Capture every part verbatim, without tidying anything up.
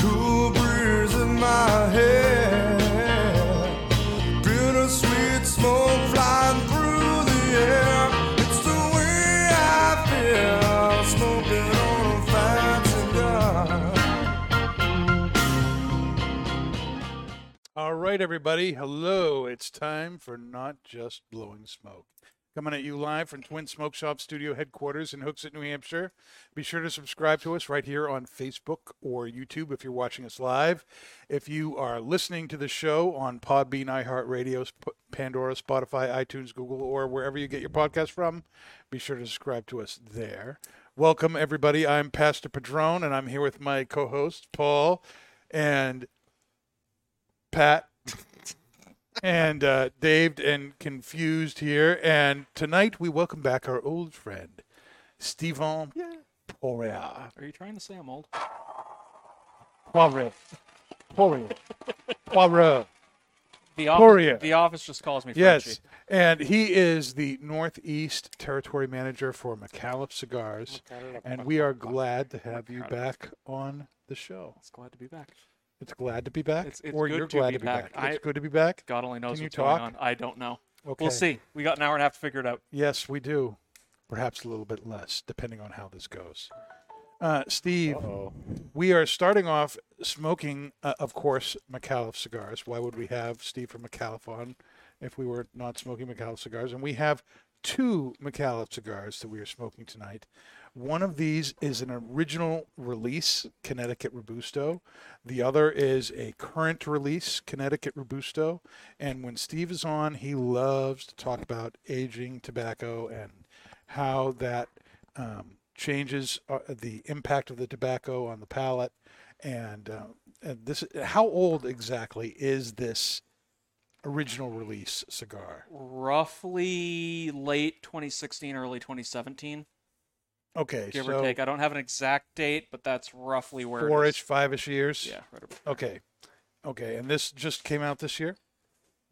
Cool breeze in my hair, bittersweet smoke flying through the air. It's the way I feel, smoking on a fine cigar. All right, everybody. Hello. It's time for Not Just Blowing Smoke. Coming at you live from Twin Smoke Shop Studio headquarters in Hooksett, New Hampshire. Be sure to subscribe to us right here on Facebook or YouTube if you're watching us live. If you are listening to the show on Podbean, iHeartRadio, Pandora, Spotify, iTunes, Google, or wherever you get your podcast from, be sure to subscribe to us there. Welcome, everybody. I'm Pastor Padron, and I'm here with my co-hosts, Paul and Pat. And uh, Dave and Confused here. And tonight we welcome back our old friend, Steven yeah. Poirier. Are you trying to say I'm old? Poirier. Poirier. Poirier. The office, Poirier. The office just calls me Frenchie. Yes. And he is the Northeast Territory Manager for McAuliffe Cigars. McAuliffe. And we are glad to have McAuliffe. you back on the show. It's glad to be back. It's glad to be back, it's, it's or you're glad to be, to be back. back. It's I, good to be back. God only knows Can what's you talk? going on. I don't know. Okay. We'll see. We got an hour and a half to figure it out. Yes, we do. Perhaps a little bit less, depending on how this goes. Uh, Steve, Uh-oh. we are starting off smoking, uh, of course, McAuliffe cigars. Why would we have Steve from McAuliffe on if we were not smoking McAuliffe cigars? And we have two McAuliffe cigars that we are smoking tonight. One of these is an original release, Connecticut Robusto. The other is a current release, Connecticut Robusto. And when Steve is on, he loves to talk about aging tobacco and how that um, changes uh, the impact of the tobacco on the palate. And, uh, and this, how old exactly is this original release cigar? Roughly late twenty sixteen, early twenty seventeen. Okay, give so or take. I don't have an exact date, but that's roughly where four-ish, it is. five-ish years. Yeah, right about there. Okay, okay, and this just came out this year.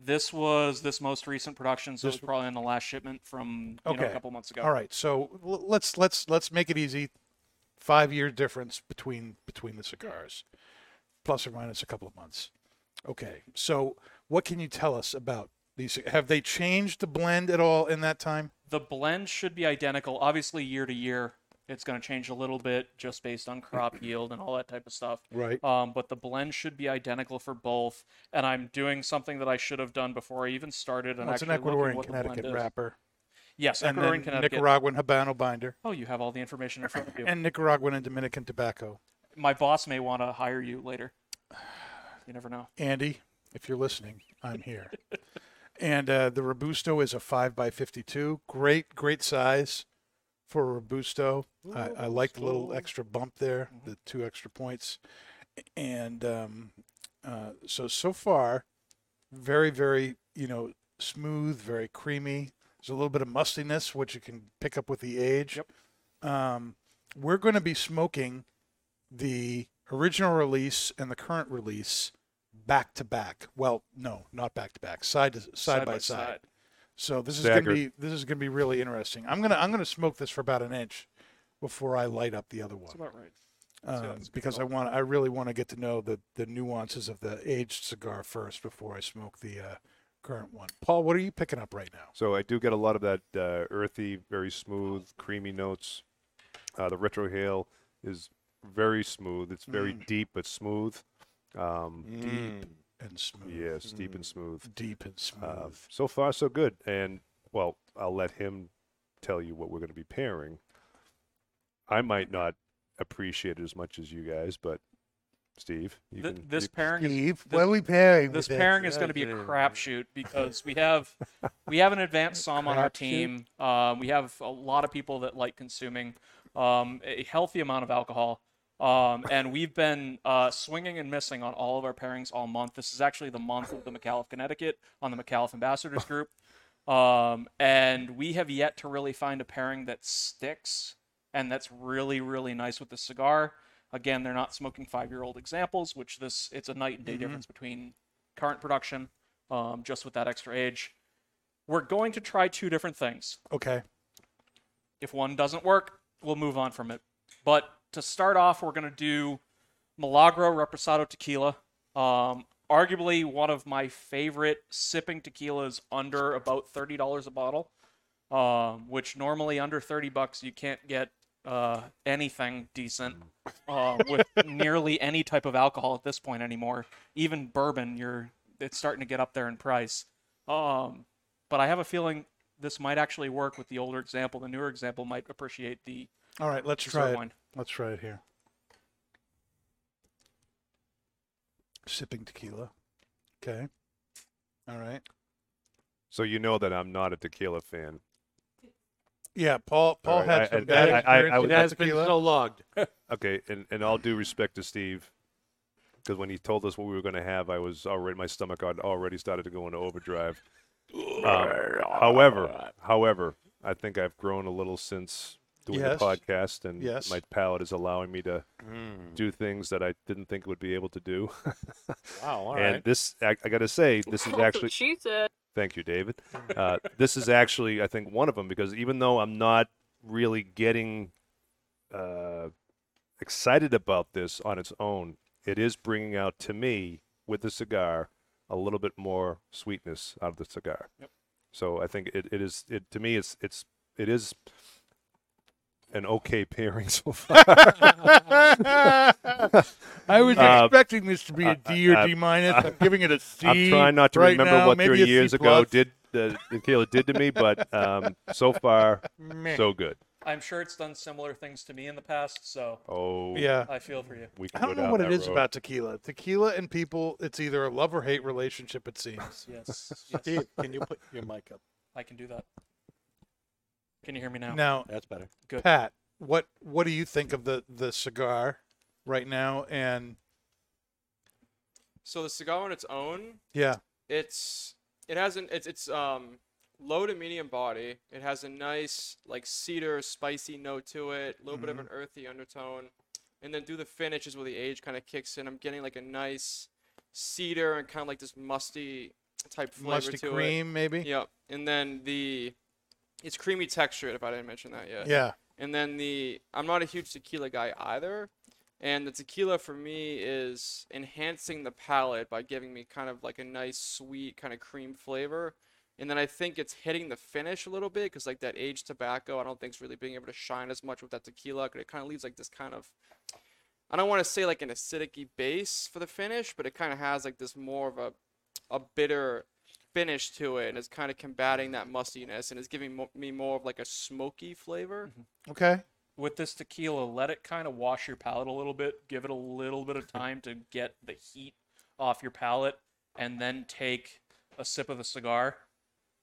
This was this most recent production, so this... it was probably in the last shipment from you okay. know, a couple months ago. All right, so let's let's let's make it easy. Five-year difference between between the cigars, plus or minus a couple of months. Okay, so what can you tell us about these? Have they changed the blend at all in that time? The blend should be identical. Obviously, year to year, it's going to change a little bit just based on crop yield and all that type of stuff. Right. Um, but the blend should be identical for both. And I'm doing something that I should have done before I even started. And well, it's an Ecuadorian Connecticut wrapper. Yes, Ecuadorian Connecticut. Nicaraguan Habano binder. Oh, you have all the information in front of you. And Nicaraguan and Dominican tobacco. My boss may want to hire you later. You never know. Andy, if you're listening, I'm here. And uh, the Robusto is a five by fifty-two. Great, great size for a Robusto. Ooh, I, I like the little extra bump there, mm-hmm. the two extra points. And um, uh, so, so far, very, very, you know, smooth, very creamy. There's a little bit of mustiness, which you can pick up with the age. Yep. Um, we're going to be smoking the original release and the current release back to back. Well, no, not back to back. Side to, side, side by, by side. side. So this Staggered. is going to be this is going to be really interesting. I'm gonna I'm gonna smoke this for about an inch before I light up the other one. That's about right. Um, so that's because I want I really want to get to know the the nuances of the aged cigar first before I smoke the uh, current one. Paul, what are you picking up right now? So I do get a lot of that uh, earthy, very smooth, creamy notes. Uh, the retrohale is very smooth. It's very mm. deep but smooth. Um, deep and smooth. Yes, deep and smooth. Deep and smooth. Uh, so far, so good. And, well, I'll let him tell you what we're going to be pairing. I might not appreciate it as much as you guys, but, Steve, you Th- can... This you pairing... Steve, this, what are we pairing? This pairing this? is going to be a crapshoot because we have we have an advanced som on our team. Um, we have a lot of people that like consuming um, a healthy amount of alcohol. Um, and we've been uh, swinging and missing on all of our pairings all month. This is actually the month of the McAuliffe Connecticut on the McAuliffe Ambassadors group. Um, and we have yet to really find a pairing that sticks and that's really, really nice with the cigar. Again, they're not smoking five-year-old examples, which this it's a night and day mm-hmm. difference between current production, um, just with that extra age. We're going to try two different things. Okay. If one doesn't work, we'll move on from it. But to start off, we're going to do Milagro Reposado Tequila. Um, arguably one of my favorite sipping tequilas under about thirty dollars a bottle, um, which normally under thirty bucks you can't get uh, anything decent uh, with nearly any type of alcohol at this point anymore. Even bourbon, you're it's starting to get up there in price. Um, but I have a feeling this might actually work with the older example. The newer example might appreciate the... All right, let's try it. Wine. Let's try it here. Sipping tequila. Okay. All right. So you know that I'm not a tequila fan. Yeah, Paul Paul right. had I, some bad I, I, I, I, It has been so logged. Okay, and, and all due respect to Steve, because when he told us what we were going to have, I was already, my stomach had already started to go into overdrive. um, however, however, I think I've grown a little since... doing yes. the podcast, and yes. my palate is allowing me to mm. do things that I didn't think would be able to do. Wow, all and right. And this, I, I got to say, this is actually... She said. Thank you, David. Uh, this is actually, I think, one of them, because even though I'm not really getting uh, excited about this on its own, it is bringing out, to me, with the cigar, a little bit more sweetness out of the cigar. Yep. So I think it, it is, it to me, it's it's it is... an okay pairing so far. I was uh, expecting this to be a D or D minus. I'm giving it a C. I'm trying not to right remember now. What Maybe three years ago did the tequila did to me, but um, so far, Meh. so good. I'm sure it's done similar things to me in the past, so oh, yeah. I feel for you. We can I don't know what it is road. about tequila. Tequila and people, it's either a love or hate relationship, it seems. Yes. yes. Steve, can you put your mic up? I can do that. Can you hear me now? Now, that's better. Good. Pat, what what do you think of the, the cigar right now? And so the cigar on its own, yeah, it's it has an it's it's um low to medium body. It has a nice like cedar spicy note to it, a little mm-hmm. bit of an earthy undertone, and then through the finish is where the age kind of kicks in. I'm getting like a nice cedar and kind of like this musty type flavor musty to cream, it. maybe. Yep, and then the It's creamy textured, if I didn't mention that yet. Yeah. And then the... I'm not a huge tequila guy either. And the tequila, for me, is enhancing the palate by giving me kind of like a nice, sweet, kind of cream flavor. And then I think it's hitting the finish a little bit because, like, that aged tobacco, I don't think it's really being able to shine as much with that tequila because it kind of leaves, like, this kind of... I don't want to say, like, an acidic-y base for the finish, but it kind of has, like, this more of a, a bitter... finish to it, and it's kind of combating that mustiness, and it's giving mo- me more of like a smoky flavor. Okay. With this tequila, let it kind of wash your palate a little bit, give it a little bit of time to get the heat off your palate, and then take a sip of the cigar,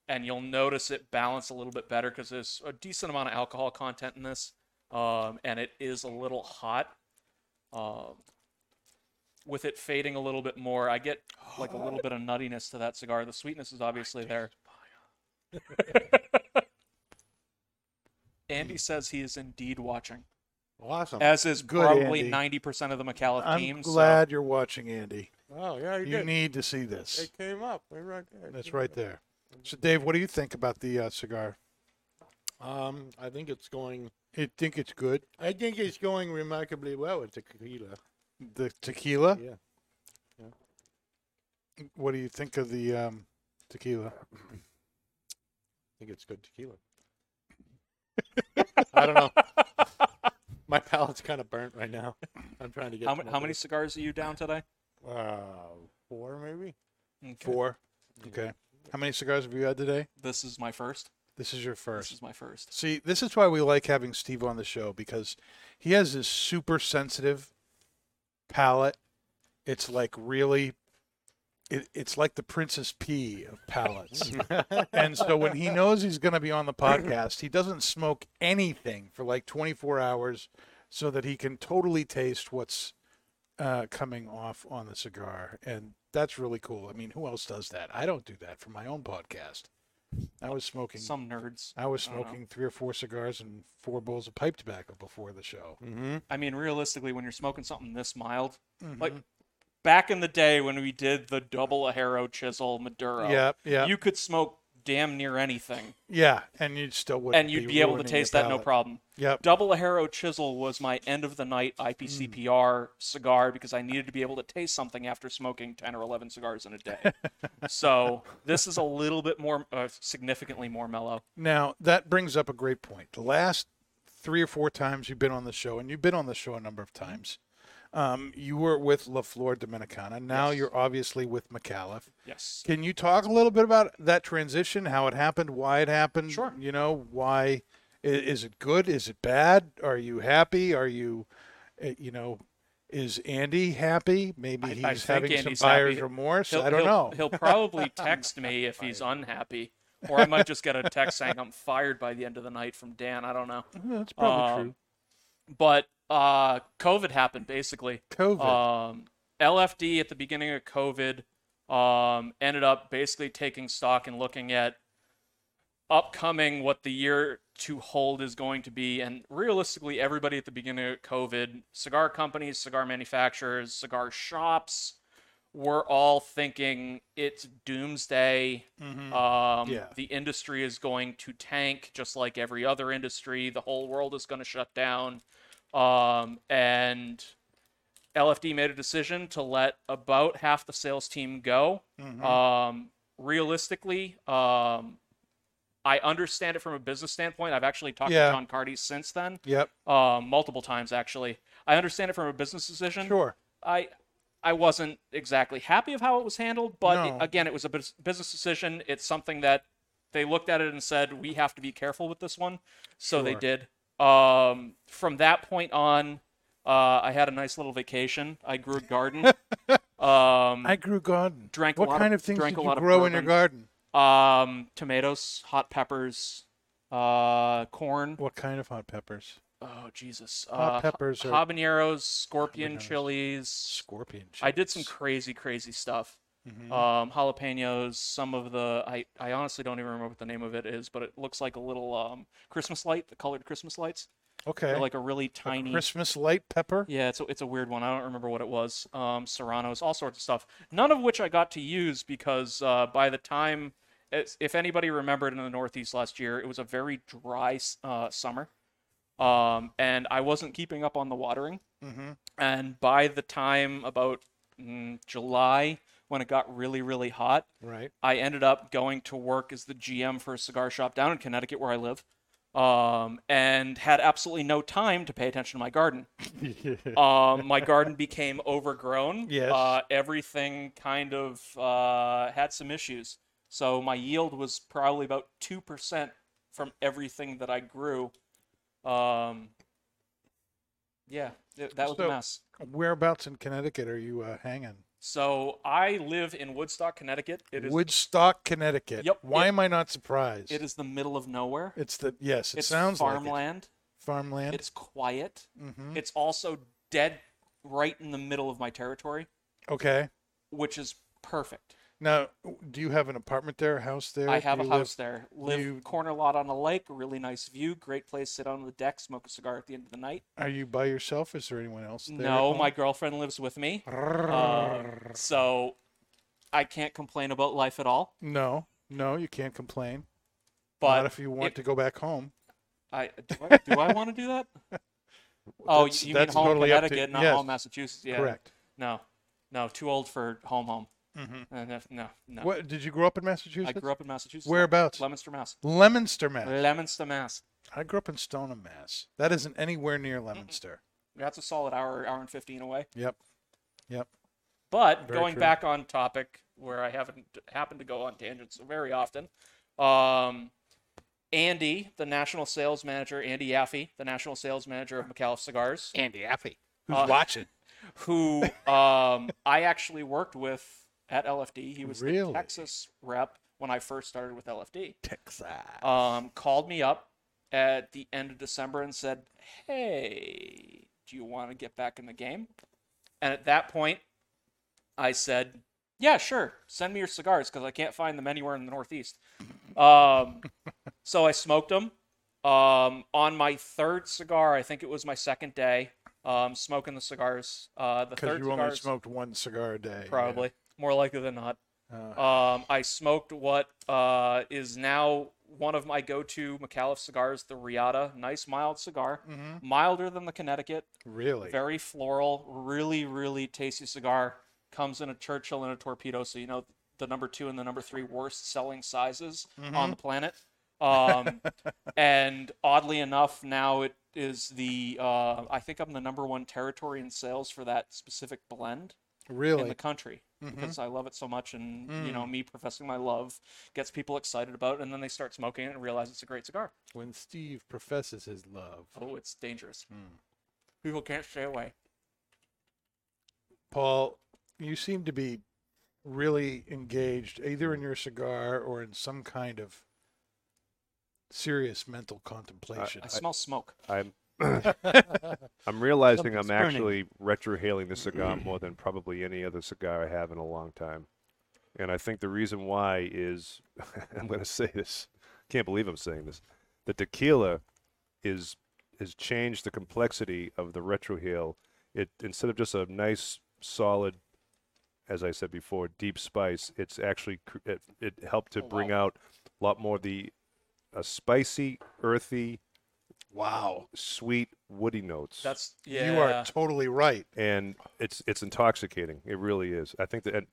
and you'll notice it balance a little bit better because there's a decent amount of alcohol content in this, um, and it is a little hot. Um, with it fading a little bit more, I get like a little bit of nuttiness to that cigar. The sweetness is obviously there. Andy says he is indeed watching. Awesome. As is Good probably Andy. ninety percent of the McAuliffe I'm team. I'm glad so. you're watching, Andy. Oh, yeah, you, you did. need to see this. It came up. Right right there. That's right there. So, Dave, what do you think about the uh, cigar? Um, I think it's going... I think it's good. I think it's going remarkably well with tequila. The tequila? Yeah. yeah. What do you think of the um, tequila? I think it's good tequila. I don't know. My palate's kind of burnt right now. I'm trying to get... How, how many cigars are you down today? Uh, four, maybe. Okay. Four? Okay. How many cigars have you had today? This is my first. This is your first. This is my first. See, this is why we like having Steve on the show, because he has this super sensitive... palate. It's like really it, it's like the Princess P of palates. And so when he knows he's going to be on the podcast, he doesn't smoke anything for like twenty-four hours, so that he can totally taste what's uh, coming off on the cigar. And that's really cool. I mean, who else does that? I don't do that for my own podcast. I was smoking some nerds. I was smoking I three or four cigars and four bowls of pipe tobacco before the show. Mm-hmm. I mean, realistically, when you're smoking something this mild, mm-hmm. like back in the day when we did the double Ajero chisel Maduro, yeah, yeah, you could smoke damn near anything. Yeah, and you'd still wouldn't and you'd be, be able to taste that no problem. Yep. Double Ajero chisel was my end of the night I P C P R mm. cigar because I needed to be able to taste something after smoking ten or eleven cigars in a day. So this is a little bit more, uh, significantly more mellow. Now that brings up a great point. The last three or four times you've been on the show, and you've been on the show a number of times. Um, you were with La Flor Dominicana. Now yes. You're obviously with McAuliffe. Yes. Can you talk a little bit about that transition, how it happened, why it happened? Sure. You know, why is it good? Is it bad? Are you happy? Are you, you know, is Andy happy? Maybe he's I, I having Andy's some buyer's happy. remorse. He'll, I don't he'll, know. He'll probably text me if he's unhappy, or I might just get a text saying I'm fired by the end of the night from Dan. I don't know. That's probably uh, true. But uh, COVID happened, basically. COVID. Um, L F D at the beginning of COVID um, ended up basically taking stock and looking at upcoming what the year to hold is going to be. And realistically, everybody at the beginning of COVID, cigar companies, cigar manufacturers, cigar shops, were all thinking it's doomsday. Mm-hmm. Um, yeah. The industry is going to tank just like every other industry. The whole world is going to shut down. Um, and L F D made a decision to let about half the sales team go. Mm-hmm. Um, realistically, um, I understand it from a business standpoint. I've actually talked yeah. to John Carty since then. Yep. Um, multiple times, actually. I understand it from a business decision. Sure. I, I wasn't exactly happy of how it was handled, but no. it, again, it was a business decision. It's something that they looked at it and said, we have to be careful with this one. So sure. they did. Um, from that point on, uh, I had a nice little vacation. I grew a garden. um, I grew a garden. Drank what a lot kind of, of things did you grow in your garden? Um, tomatoes, hot peppers, uh, corn. What kind of hot peppers? Oh, Jesus. Hot uh, peppers. Habaneros, scorpion habaneros. chilies. Scorpion chilies. I did some crazy, crazy stuff. Mm-hmm. Um, jalapenos, some of the, I, I honestly don't even remember what the name of it is, but it looks like a little um, Christmas light, the colored Christmas lights. Okay. They're like a really tiny. A Christmas light pepper? Yeah, it's a, it's a weird one. I don't remember what it was. Um, serranos, all sorts of stuff. None of which I got to use because uh, by the time, if anybody remembered in the Northeast last year, it was a very dry uh, summer. Um, and I wasn't keeping up on the watering. Mm-hmm. And by the time about mm, July, when it got really, really hot, right. I ended up going to work as the G M for a cigar shop down in Connecticut where I live, um, and had absolutely no time to pay attention to my garden. um, my garden became overgrown. Yes. Uh, everything kind of uh, had some issues. So my yield was probably about two percent from everything that I grew. Um. Yeah, that was so, a mess. Whereabouts in Connecticut are you uh, hanging? So I live in Woodstock, Connecticut. It is Woodstock, Connecticut. Yep. Why it, am I not surprised? It is the middle of nowhere. It's the yes. It it's sounds farmland. Like it. Farmland. It's quiet. Mm-hmm. It's also dead right in the middle of my territory. Okay. Which is perfect. Now, do you have an apartment there, a house there? I have a house there. Live corner lot on a lake, a really nice view, great place to sit on the deck, smoke a cigar at the end of the night. Are you by yourself? Is there anyone else there? No, my girlfriend lives with me. Uh, so I can't complain about life at all. No, no, you can't complain. But not if you want it, to go back home. I do I, do I want to do that? Oh, that's, you mean home totally Connecticut, to, not yes. home Massachusetts? Yeah. Correct. No, no, too old for home home. Mm-hmm. Uh, no, no. What, did you grow up in Massachusetts? I grew up in Massachusetts. Whereabouts? Leominster, Mass. Leominster, Mass. Leominster, Mass. I grew up in Stoneham, Mass. That isn't anywhere near Leominster. Mm-mm. That's a solid hour, hour and fifteen away. Yep, yep. But very going true. Back on topic, where I haven't happened to go on tangents very often, um, Andy, the national sales manager, Andy Yaffe, the national sales manager of McAuliffe Cigars. Andy Yaffe, who's uh, watching? Who um, I actually worked with. At L F D, he was really? the Texas rep when I first started with L F D. Texas. Um, called me up at the end of December and said, hey, do you want to get back in the game? And at that point, I said, yeah, sure, send me your cigars, because I can't find them anywhere in the Northeast. Um, so I smoked them. Um, on my third cigar, I think it was my second day, um, smoking the cigars. Uh, the third you cigars, only smoked one cigar a day. Probably. Yeah. More likely than not. Uh. Um, I smoked what uh, is now one of my go-to McAuliffe cigars, the Riata. Nice, mild cigar. Mm-hmm. Milder than the Connecticut. Really? Very floral. Really, really tasty cigar. Comes in a Churchill and a Torpedo, so you know the number two and the number three worst selling sizes mm-hmm. on the planet. Um, and oddly enough, now it is the, uh, I think I'm the number one territory in sales for that specific blend really? in the country mm-hmm. because I love it so much. And, mm. you know, me professing my love gets people excited about it. And then they start smoking it and realize it's a great cigar. When Steve professes his love. Oh, it's dangerous. Mm. People can't stay away. Paul, you seem to be really engaged either in your cigar or in some kind of serious mental contemplation. I, I smell smoke. I'm I'm realizing Something's I'm actually retrohaling the cigar more than probably any other cigar I have in a long time. And I think the reason why is, I'm going to say this, can't believe I'm saying this, the tequila is has changed the complexity of the retrohale. It, instead of just a nice, solid, as I said before, deep spice, it's actually, it, it helped to oh, bring wow. out a lot more of the A spicy, earthy, wow, sweet, woody notes. That's yeah. You are totally right, and it's it's intoxicating. It really is. I think that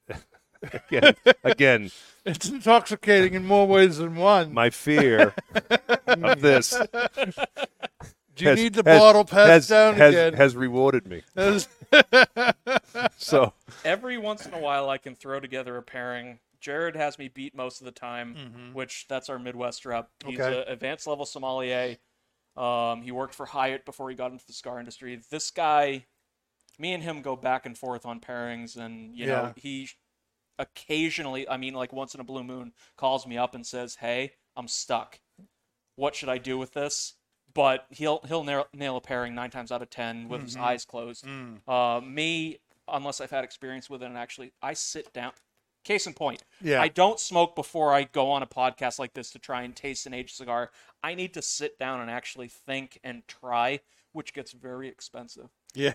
again, again, it's intoxicating in more ways than one. My fear of this. Do you has, need the has, bottle passed has, down has, again? Has rewarded me. Has... So every once in a while, I can throw together a pairing. Jared has me beat most of the time, mm-hmm. which that's our Midwest rep. He's an okay. advanced level sommelier. Um, he worked for Hyatt before he got into the cigar industry. This guy, me and him go back and forth on pairings, and you yeah. know he occasionally, I mean, like once in a blue moon, calls me up and says, "Hey, I'm stuck. What should I do with this?" But he'll he'll nail, nail a pairing nine times out of ten with mm-hmm. his eyes closed. Mm. Uh, me, unless I've had experience with it, and actually, I sit down. Case in point, yeah. I don't smoke before I go on a podcast like this to try and taste an aged cigar. I need to sit down and actually think and try, which gets very expensive. Yeah.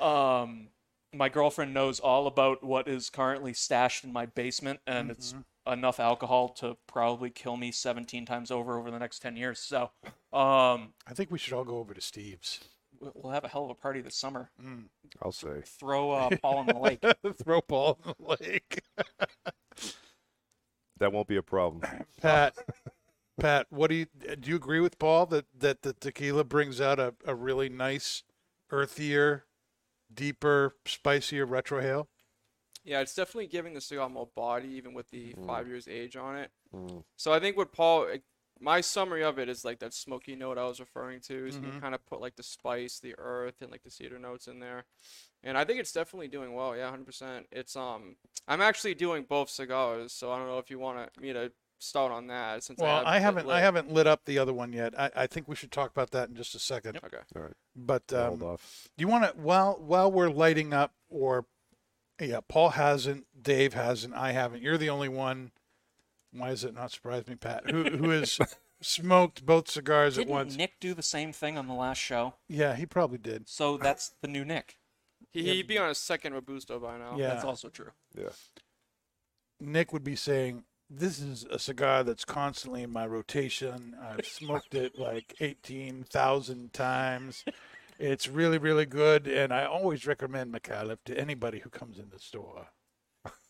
um, my girlfriend knows all about what is currently stashed in my basement, and mm-hmm. it's enough alcohol to probably kill me seventeen times over over the next ten years. So, um, I think we should all go over to Steve's. We'll have a hell of a party this summer. Mm, I'll say. Throw uh, Paul in the lake. Throw Paul in the lake. That won't be a problem. Pat, Pat, what do you do? You agree with Paul that, that the tequila brings out a, a really nice, earthier, deeper, spicier retrohale? Yeah, it's definitely giving the cigar more body, even with the mm. five years age on it. Mm. So I think what Paul. My summary of it is like that smoky note I was referring to. Is mm-hmm. You kind of put like the spice, the earth, and like the cedar notes in there, and I think it's definitely doing well. Yeah, one hundred percent. It's um, I'm actually doing both cigars, so I don't know if you want me to start on that since well, I, I haven't I haven't lit up the other one yet. I, I think we should talk about that in just a second. Yep. Okay. All right. But um, hold off. Do you want to while while we're lighting up, or yeah, Paul hasn't, Dave hasn't, I haven't. You're the only one. Why does it not surprise me, Pat? Who who has smoked both cigars Didn't at once? Did Nick do the same thing on the last show? Yeah, he probably did. So that's the new Nick. He, he'd be on his second Robusto by now. Yeah. That's also true. Yeah. Nick would be saying, "This is a cigar that's constantly in my rotation. I've smoked it like eighteen thousand times. It's really, really good, and I always recommend McAuliffe to anybody who comes in the store."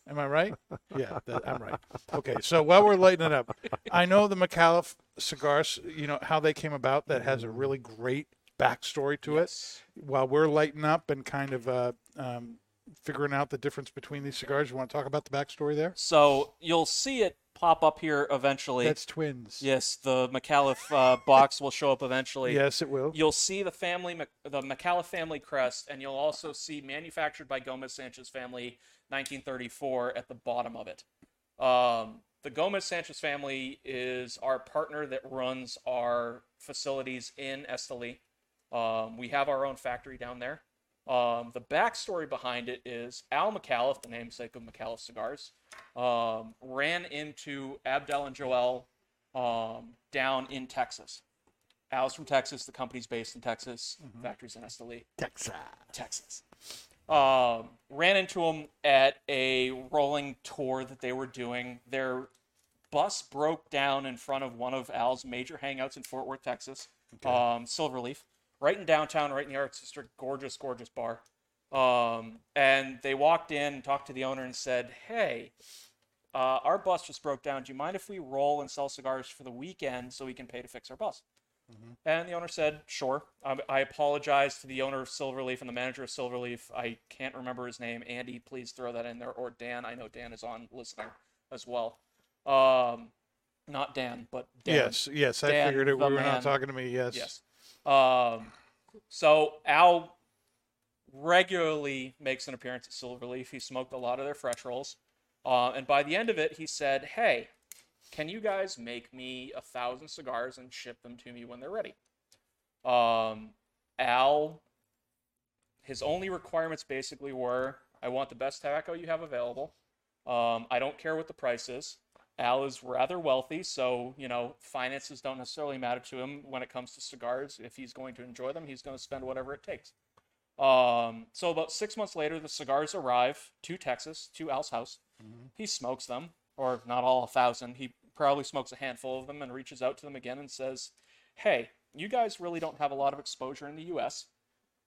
Am I right? Yeah, that, I'm right. Okay, so while we're lighting it up, I know the McAuliffe cigars, you know, how they came about, that has a really great backstory to yes. it. While we're lighting up and kind of uh, um, figuring out the difference between these cigars, you want to talk about the backstory there? So you'll see it pop up here eventually. That's Twins. Yes, the McAuliffe uh, box will show up eventually. Yes, it will. You'll see the family, the McAuliffe family crest, and you'll also see manufactured by Gomez Sanchez family, nineteen thirty-four at the bottom of it. Um, the Gomez Sanchez family is our partner that runs our facilities in Esteli. Um, we have our own factory down there. Um, the backstory behind it is Al McAuliffe, the namesake of McAuliffe Cigars, um, ran into Abdel and Joel um, down in Texas. Al's from Texas. The company's based in Texas. Mm-hmm. Factory's in Esteli. Texas. Texas. Um, ran into them at a rolling tour that they were doing. Their bus broke down in front of one of Al's major hangouts in Fort Worth, Texas. Okay. Um, Silverleaf. Right in downtown, right in the Arts District. Gorgeous, gorgeous bar. Um, and they walked in, talked to the owner, and said, hey, uh, our bus just broke down. Do you mind if we roll and sell cigars for the weekend so we can pay to fix our bus? Mm-hmm. And the owner said, sure. I, I apologize to the owner of Silverleaf and the manager of Silverleaf. I can't remember his name. Andy, please throw that in there. Or Dan. I know Dan is on listening as well. Um, not Dan, but Dan. Yes, yes. Dan, I figured it. We were man. Not talking to me. Yes. Yes. Um, so Al regularly makes an appearance at Silverleaf. He smoked a lot of their fresh rolls. Uh, and by the end of it, he said, hey, can you guys make me a thousand cigars and ship them to me when they're ready? Um, Al, his only requirements basically were, I want the best tobacco you have available. Um, I don't care what the price is. Al is rather wealthy, so, you know, finances don't necessarily matter to him when it comes to cigars. If he's going to enjoy them, he's going to spend whatever it takes. Um, so about six months later, the cigars arrive to Texas, to Al's house. Mm-hmm. He smokes them, or not all a thousand. He probably smokes a handful of them and reaches out to them again and says, hey, you guys really don't have a lot of exposure in the U S.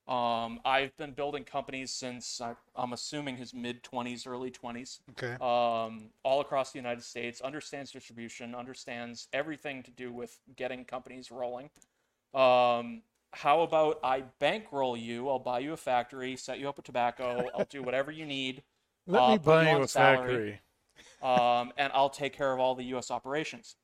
Um, I've been building companies since I, I'm assuming his mid twenties, early twenties, okay. um, all across the United States, understands distribution, understands everything to do with getting companies rolling. Um, how about I bankroll you? I'll buy you a factory, set you up with tobacco. I'll do whatever you need. Let uh, me buy you, you a salary, factory. um, and I'll take care of all the U S operations.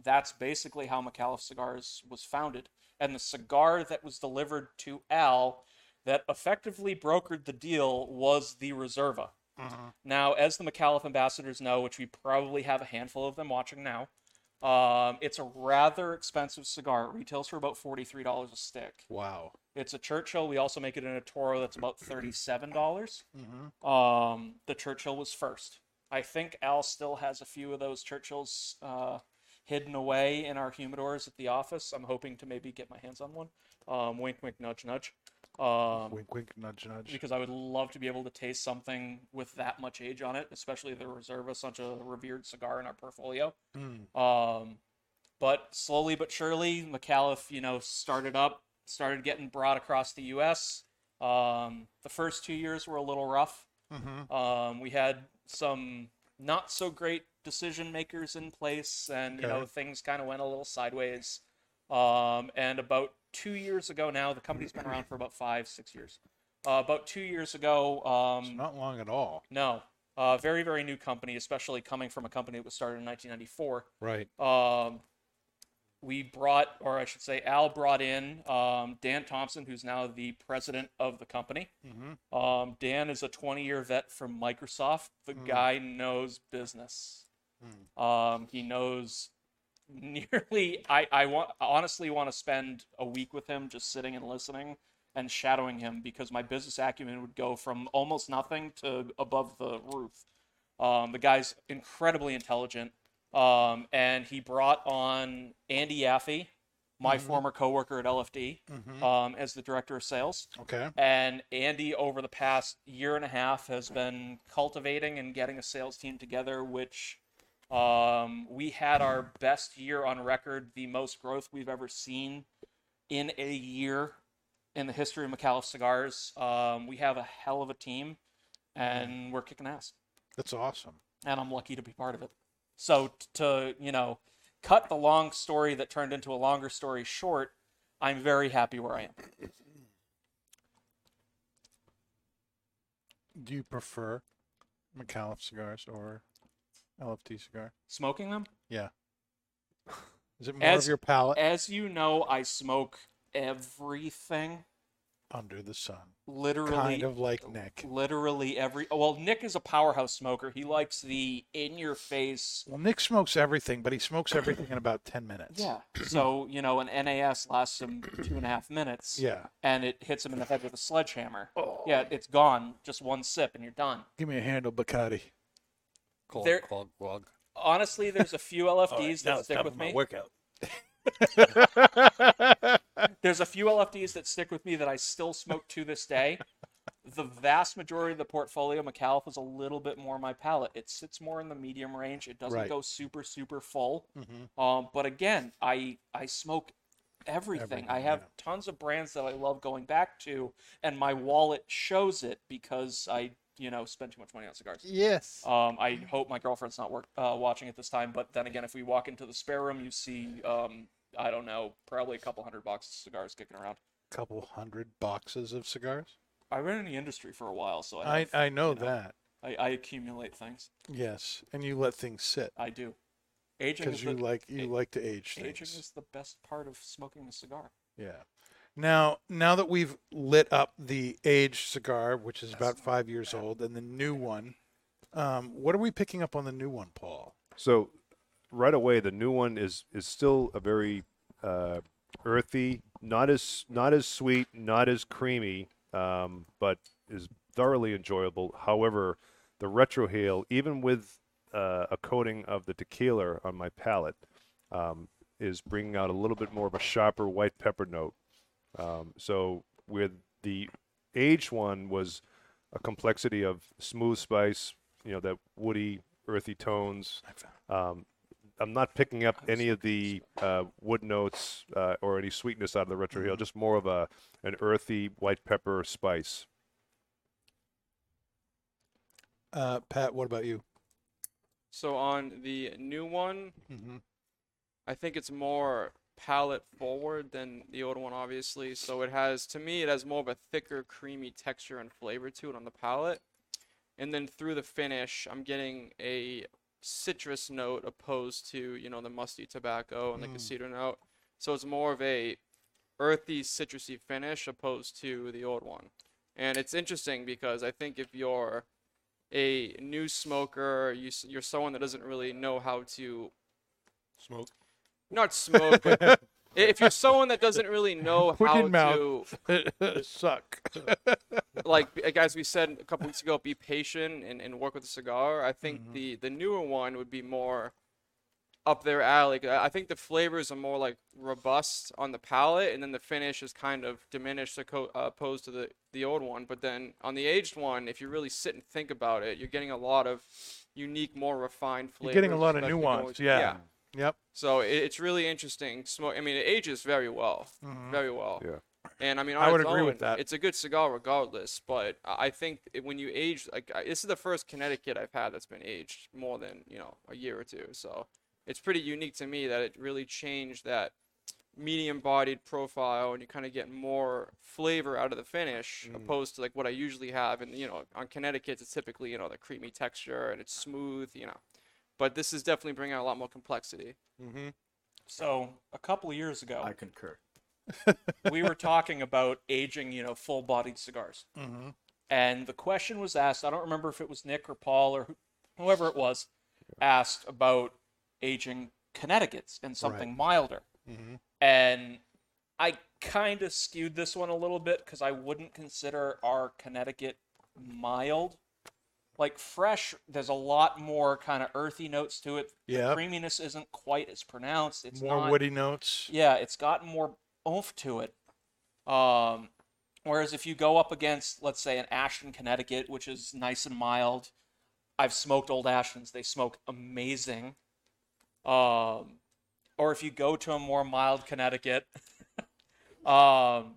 That's basically how McAuliffe Cigars was founded. And the cigar that was delivered to Al that effectively brokered the deal was the Reserva. Uh-huh. Now, as the McAuliffe ambassadors know, which we probably have a handful of them watching now, um, it's a rather expensive cigar. It retails for about forty-three dollars a stick. Wow. It's a Churchill. We also make it in a Toro that's about thirty-seven dollars. Mm-hmm. Um, the Churchill was first. I think Al still has a few of those Churchills uh hidden away in our humidors at the office. I'm hoping to maybe get my hands on one. Um, wink, wink, nudge, nudge. Um, wink, wink, nudge, nudge. Because I would love to be able to taste something with that much age on it, especially the Reserva, such a revered cigar in our portfolio. Mm. Um, but slowly but surely, McAuliffe, you know, started up, started getting brought across the U S. Um, the first two years were a little rough. Mm-hmm. Um, we had some not so great decision makers in place, and okay. you know, things kind of went a little sideways. Um, and about two years ago now, the company's been around for about five, six years. Uh, about two years ago, um, it's not long at all. No, uh, very, very new company, especially coming from a company that was started in nineteen ninety-four. Right. Um, we brought, or I should say, Al brought in um, Dan Thompson, who's now the president of the company. Mm-hmm. Um, Dan is a twenty-year vet from Microsoft. The mm. guy knows business. Um, he knows nearly, I, I want, honestly want to spend a week with him just sitting and listening and shadowing him, because my business acumen would go from almost nothing to above the roof. Um, the guy's incredibly intelligent. Um, and he brought on Andy Yaffe, my mm-hmm. former coworker at L F D, mm-hmm. um, as the director of sales. Okay. And Andy, over the past year and a half, has been cultivating and getting a sales team together, which... Um, we had our best year on record, the most growth we've ever seen in a year in the history of McAuliffe Cigars. Um, we have a hell of a team, and we're kicking ass. That's awesome. And I'm lucky to be part of it. So t- to, you know, cut the long story that turned into a longer story short, I'm very happy where I am. Do you prefer McAuliffe Cigars or... L F T cigar? Smoking them? Yeah. Is it more as, of your palate? As you know, I smoke everything. under the sun. Literally. Kind of like Nick. Literally every... Well, Nick is a powerhouse smoker. He likes the in-your-face... Well, Nick smokes everything, but he smokes everything in about ten minutes. Yeah. So, you know, an N A S lasts him two and a half minutes. Yeah. And it hits him in the head with a sledgehammer. Oh. Yeah, it's gone. Just one sip, and you're done. Give me a handle, Bacardi. Cold, there, cold, cold. Honestly, there's a few L F Ds right, that stick with me. Workout. There's a few L F Ds that stick with me that I still smoke to this day. The vast majority of the portfolio, McAuliffe is a little bit more my palate. It sits more in the medium range. It doesn't right. go super, super full. Mm-hmm. Um, but again, I I smoke everything. everything I have yeah. tons of brands that I love going back to, and my wallet shows it because I you know spend too much money on cigars. Yes. Um, I hope my girlfriend's not work, uh, watching at this time. But then again, if we walk into the spare room, you see. Um, I don't know, probably a couple hundred boxes of cigars kicking around. A couple hundred boxes of cigars? I've been in the industry for a while, so I have, I, I know, you know that. I, I accumulate things. Yes, and you let things sit. I do. Aging because you the, like you a, like to age things. Aging is the best part of smoking a cigar. Yeah. Now, now that we've lit up the aged cigar, which is That's about five years bad. old, and the new one, um, what are we picking up on the new one, Paul? So. Right away, the new one is is still a very uh, earthy, not as not as sweet, not as creamy, um, but is thoroughly enjoyable. However, the retrohale, even with uh, a coating of the tequila on my palate, um, is bringing out a little bit more of a sharper white pepper note. Um, so with the aged one was a complexity of smooth spice, you know, that woody, earthy tones. Um, I'm not picking up any of the uh, wood notes uh, or any sweetness out of the retrohale. Mm-hmm. Just more of a an earthy white pepper spice. Uh, Pat, what about you? So on the new one, mm-hmm. I think it's more palate forward than the old one, obviously. So it has, to me, it has more of a thicker, creamy texture and flavor to it on the palate. And then through the finish, I'm getting a citrus note opposed to, you know, the musty tobacco and the mm. cedar note. So it's more of a earthy, citrusy finish opposed to the old one. And it's interesting because I think if you're a new smoker, you, you're someone that doesn't really know how to smoke, not smoke, but if you're someone that doesn't really know Put how to suck, like, like as we said a couple weeks ago, be patient and, and work with a cigar. I think mm-hmm. the, the newer one would be more up their alley. I think the flavors are more like robust on the palate, and then the finish is kind of diminished opposed to the, the old one. But then on the aged one, if you really sit and think about it, you're getting a lot of unique, more refined flavors. You're getting a lot of nuance, always, yeah. yeah. Yep. So it's really interesting. Smoke. I mean, it ages very well, mm-hmm. very well. Yeah. And I mean, I would agree own, with that. It's a good cigar regardless, but I think when you age, like this is the first Connecticut I've had that's been aged more than you know a year or two. So it's pretty unique to me that it really changed that medium-bodied profile, and you kind of get more flavor out of the finish mm. opposed to like what I usually have. And you know, on Connecticut, it's typically you know the creamy texture and it's smooth, you know. But this is definitely bringing out a lot more complexity. Mm-hmm. So a couple of years ago, I concur. We were talking about aging, you know, full-bodied cigars, mm-hmm. and the question was asked. I don't remember if it was Nick or Paul or whoever it was asked about aging Connecticut's and something right. milder. Mm-hmm. And I kind of skewed this one a little bit because I wouldn't consider our Connecticut mild. Like fresh, there's a lot more kind of earthy notes to it. Yeah. The creaminess isn't quite as pronounced. It's more not, woody notes. Yeah, it's gotten more oomph to it. Um, whereas if you go up against, let's say, an Ashton, Connecticut, which is nice and mild. I've smoked old Ashtons. They smoke amazing. Um, or if you go to a more mild Connecticut, um,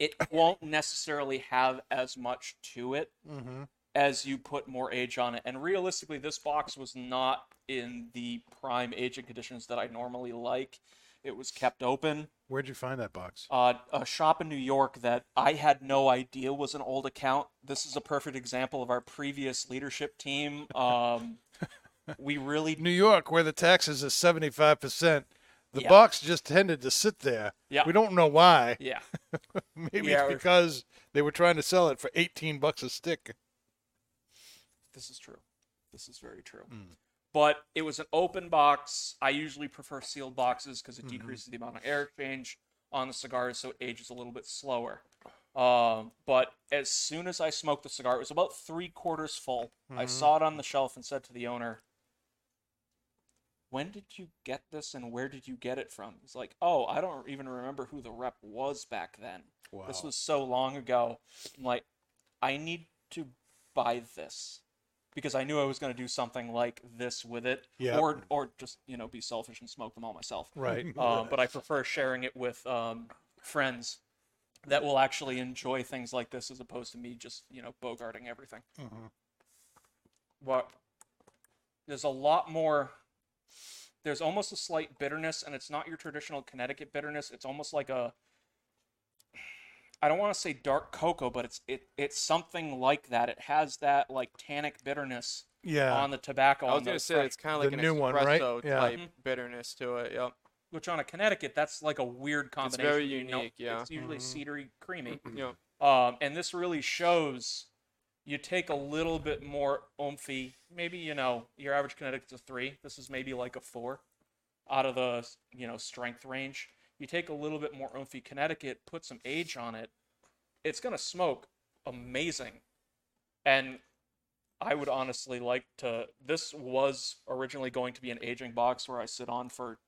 it won't necessarily have as much to it. Mm-hmm. As you put more age on it. And realistically, this box was not in the prime aging conditions that I normally like. It was kept open. Where'd you find that box? Uh, a shop in New York that I had no idea was an old account. This is a perfect example of our previous leadership team. Um, we really... New York, where the taxes are seventy-five percent. The yeah. Bucks just tended to sit there. Yeah. We don't know why. Yeah. Maybe yeah, it's because they were trying to sell it for eighteen bucks a stick. This is true. This is very true. Mm. But it was an open box. I usually prefer sealed boxes because it mm-hmm. decreases the amount of air exchange on the cigars, so it ages a little bit slower. Um, but as soon as I smoked the cigar, it was about three quarters full. Mm-hmm. I saw it on the shelf and said to the owner, when did you get this and where did you get it from? He's like, oh, I don't even remember who the rep was back then. Wow. This was so long ago. I'm like, I need to buy this because I knew I was going to do something like this with it yep. or, or just, you know, be selfish and smoke them all myself. Right. Um, right. But I prefer sharing it with, um, friends that will actually enjoy things like this as opposed to me just, you know, bogarting everything. Mm-hmm. But there's a lot more. There's almost a slight bitterness, and it's not your traditional Connecticut bitterness. It's almost like a, I don't want to say dark cocoa, but it's it it's something like that. It has that like tannic bitterness yeah. on the tobacco. I was going to say fresh, it's kind of like an new espresso one, right? yeah. type mm-hmm. bitterness to it. Yep. Which on a Connecticut, that's like a weird combination. It's very unique. You know, yeah. It's usually mm-hmm. cedary, creamy. yeah. Um, and this really shows. You take a little bit more oomphy. Maybe, you know, your average Connecticut's a three. This is maybe like a four out of the, you know, strength range. You take a little bit more oomphy Connecticut, put some age on it. It's going to smoke amazing. And I would honestly like to, this was originally going to be an aging box where I sit on for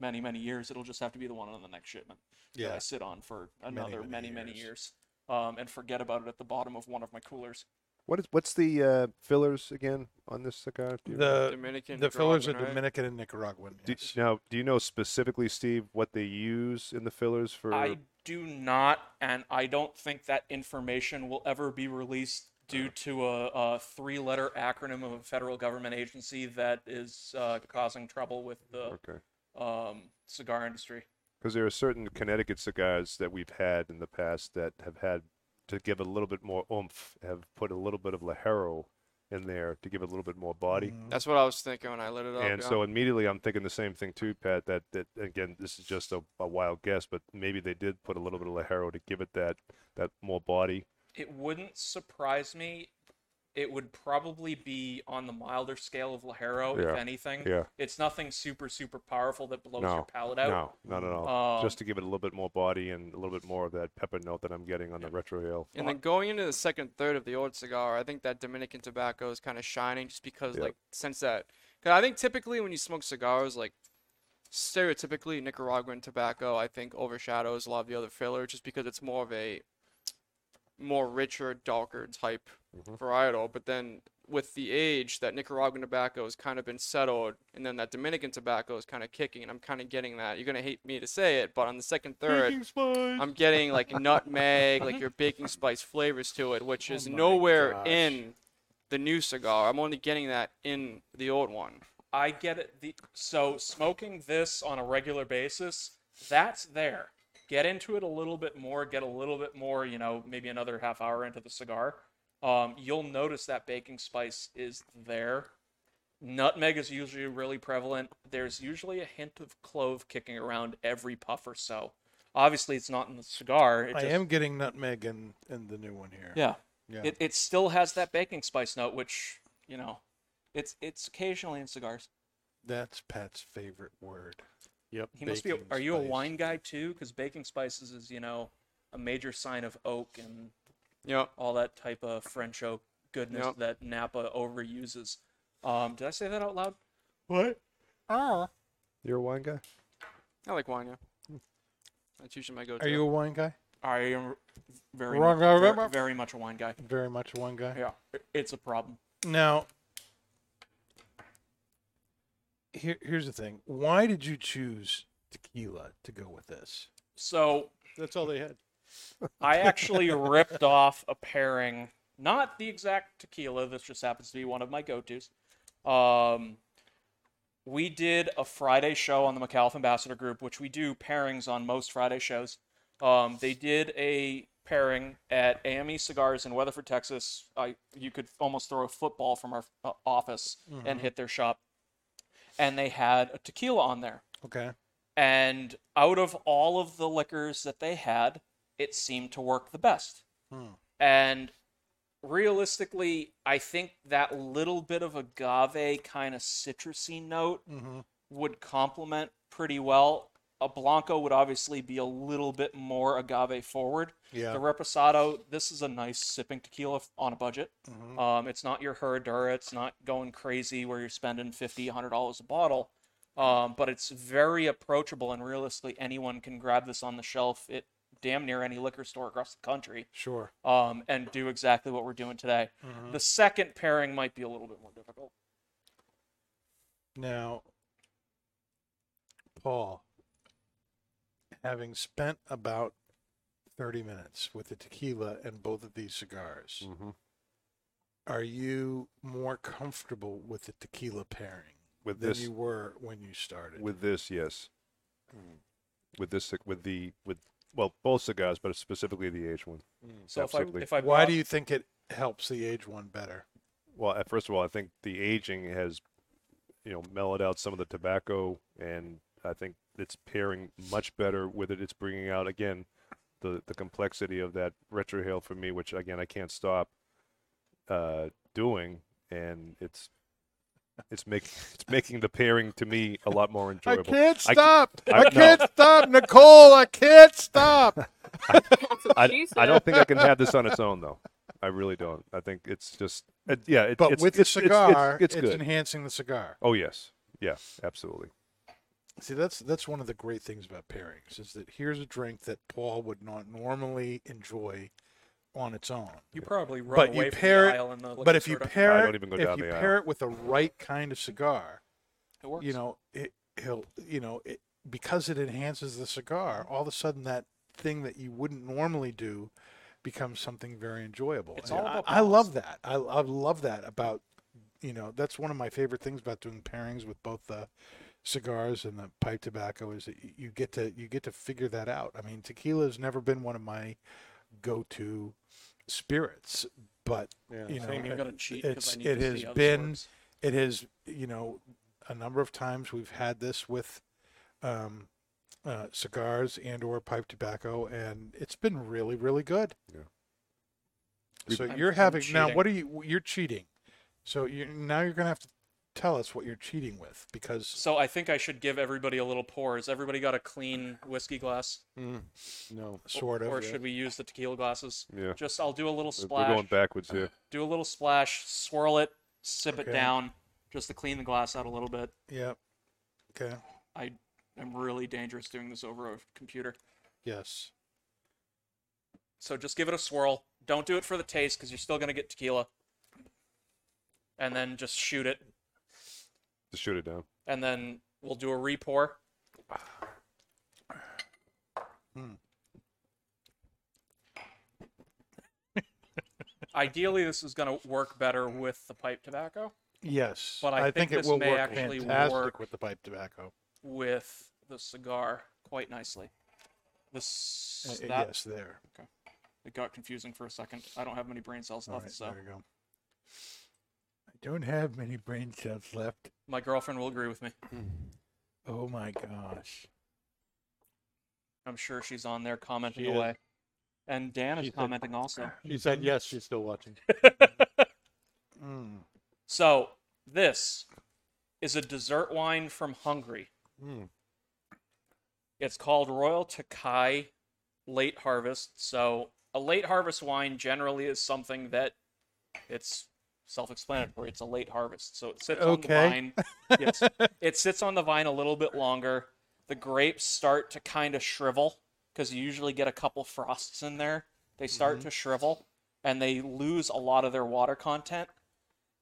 many, many years. It'll just have to be the one on the next shipment. Yeah. That I sit on for another many, many, many, many years. years. Um, and forget about it at the bottom of one of my coolers. What is what's the uh, fillers again on this cigar? The Dominican, the fillers are right? Dominican and Nicaraguan. Yes. Do, now, do you know specifically, Steve, what they use in the fillers for? I do not, and I don't think that information will ever be released due to a, a three-letter acronym of a federal government agency that is uh, causing trouble with the okay. um, cigar industry. Because there are certain Connecticut cigars that we've had in the past that have had to give a little bit more oomph, have put a little bit of Lajero in there to give it a little bit more body. Mm. That's what I was thinking when I lit it up. And yeah. so immediately I'm thinking the same thing too, Pat, that, that again, this is just a, a wild guess, but maybe they did put a little bit of Lajero to give it that, that more body. It wouldn't surprise me. It would probably be on the milder scale of Lajero, yeah. if anything. Yeah. It's nothing super, super powerful that blows no, your palate out. No, not at all. Um, Just to give it a little bit more body and a little bit more of that pepper note that I'm getting on yeah. the retrohale. And then going into the second third of the old cigar, I think that Dominican tobacco is kind of shining just because, yeah. like, since that. Because I think typically when you smoke cigars, like, stereotypically Nicaraguan tobacco, I think, overshadows a lot of the other filler just because it's more of a more richer, darker type mm-hmm. varietal, but then with the age, that Nicaraguan tobacco has kind of been settled, and then that Dominican tobacco is kind of kicking, and I'm kind of getting that. You're gonna hate me to say it, but on the second third, I'm getting like nutmeg, like your baking spice flavors to it, which is oh nowhere gosh. in the new cigar. I'm only getting that in the old one. I get it. The so smoking this on a regular basis, that's there. Get into it a little bit more, get a little bit more, you know, maybe another half hour into the cigar. Um, you'll notice that baking spice is there. Nutmeg is usually really prevalent. There's usually a hint of clove kicking around every puff or so. Obviously, it's not in the cigar. It I just... am getting nutmeg in, in the new one here. Yeah. yeah. It it still has that baking spice note, which, you know, it's it's occasionally in cigars. That's Pat's favorite word. Yep. He must be. A, are you a wine guy too? Because baking spices is, you know, a major sign of oak and yep. all that type of French oak goodness yep. that Napa overuses. Um, did I say that out loud? What? Ah. You're a wine guy? I like wine, yeah. Hmm. That's usually my go-to. Are you a wine guy? I am very, much, very, very much a wine guy. Very much a wine guy? Yeah. It's a problem. Now... Here, here's the thing. Why did you choose tequila to go with this? So that's all they had. I actually ripped off a pairing, not the exact tequila. This just happens to be one of my go-tos. Um, we did a Friday show on the McAuliffe Ambassador Group, which we do pairings on most Friday shows. Um, they did a pairing at A M E Cigars in Weatherford, Texas. I, you could almost throw a football from our uh, office mm-hmm. and hit their shop. And they had a tequila on there. Okay. And out of all of the liquors that they had, it seemed to work the best. Hmm. And realistically, I think that little bit of agave kind of citrusy note mm-hmm. would complement pretty well. A Blanco would obviously be a little bit more agave forward. Yeah. The Reposado, this is a nice sipping tequila on a budget. Mm-hmm. Um, it's not your Herradura. It's not going crazy where you're spending fifty dollars, one hundred dollars a bottle. Um, but it's very approachable, and realistically, anyone can grab this on the shelf at damn near any liquor store across the country. Sure. Um, and do exactly what we're doing today. Mm-hmm. The second pairing might be a little bit more difficult. Now, Paul, having spent about thirty minutes with the tequila and both of these cigars, mm-hmm. are you more comfortable with the tequila pairing with than this, you were when you started? With this, yes. Mm. With this, with the, with, well, both cigars, but specifically the aged one. Mm. So absolutely. If I, if I Why brought... do you think it helps the aged one better? Well, first of all, I think the aging has, you know, mellowed out some of the tobacco, and I think it's pairing much better with it. It's bringing out, again, the, the complexity of that retrohale for me, which, again, I can't stop uh, doing, and it's it's making it's making the pairing to me a lot more enjoyable. I can't stop. I, I, I can't no. stop, Nicole. I can't stop. I, I, I don't think I can have this on its own, though. I really don't. I think it's just it, yeah. It, but it's, with it's, the cigar, it's, it's, it's, it's enhancing the cigar. Oh yes, yeah, absolutely. See, that's that's one of the great things about pairings, is that here's a drink that Paul would not normally enjoy on its own. You probably run but away you pair from the aisle in the But if you pair it, I don't even go down if you the pair aisle. It with the right kind of cigar, it works. You know, it, he'll, you know, it, because it enhances the cigar. All of a sudden, that thing that you wouldn't normally do becomes something very enjoyable. It's all I, I love that. I, I love that about, you know, that's one of my favorite things about doing pairings with both the cigars and the pipe tobacco, is that you get to you get to figure that out. I mean, tequila has never been one of my go-to spirits, but yeah, you know, you're gonna cheat it's, I need it to has see been works. It has, you know, a number of times we've had this with um uh cigars and or pipe tobacco, and it's been really, really good. Yeah. So I'm, you're having now what are you you're cheating. So you now you're gonna have to tell us what you're cheating with, because so I think I should give everybody a little pour. Has everybody got a clean whiskey glass? Mm. No, sort of. Or yeah. Should we use the tequila glasses? Yeah. Just I'll do a little splash. We're going backwards here. Do a little splash, swirl it, sip okay. it down, just to clean the glass out a little bit. Yeah. Okay. I am really dangerous doing this over a computer. Yes. So just give it a swirl. Don't do it for the taste, because you're still going to get tequila. And then just shoot it. To shoot it down, and then we'll do a re-pour. Mm. Ideally, this is going to work better with the pipe tobacco. Yes, but I, I think, think this it will may work actually work with the pipe tobacco with the cigar quite nicely. This uh, that, yes, there. Okay, it got confusing for a second. I don't have many brain cells left, right, so there you go. Don't have many brain cells left. My girlfriend will agree with me. Oh my gosh. I'm sure she's on there commenting she away. Is. And Dan she is said, commenting also. She said yes, she's still watching. mm. So this is a dessert wine from Hungary. Mm. It's called Royal Takai Late Harvest. So a late harvest wine generally is something that it's self-explanatory. It's a late harvest, so it sits okay. on the vine. Yes. It sits on the vine a little bit longer. The grapes start to kind of shrivel, because you usually get a couple frosts in there. They start mm-hmm. to shrivel, and they lose a lot of their water content.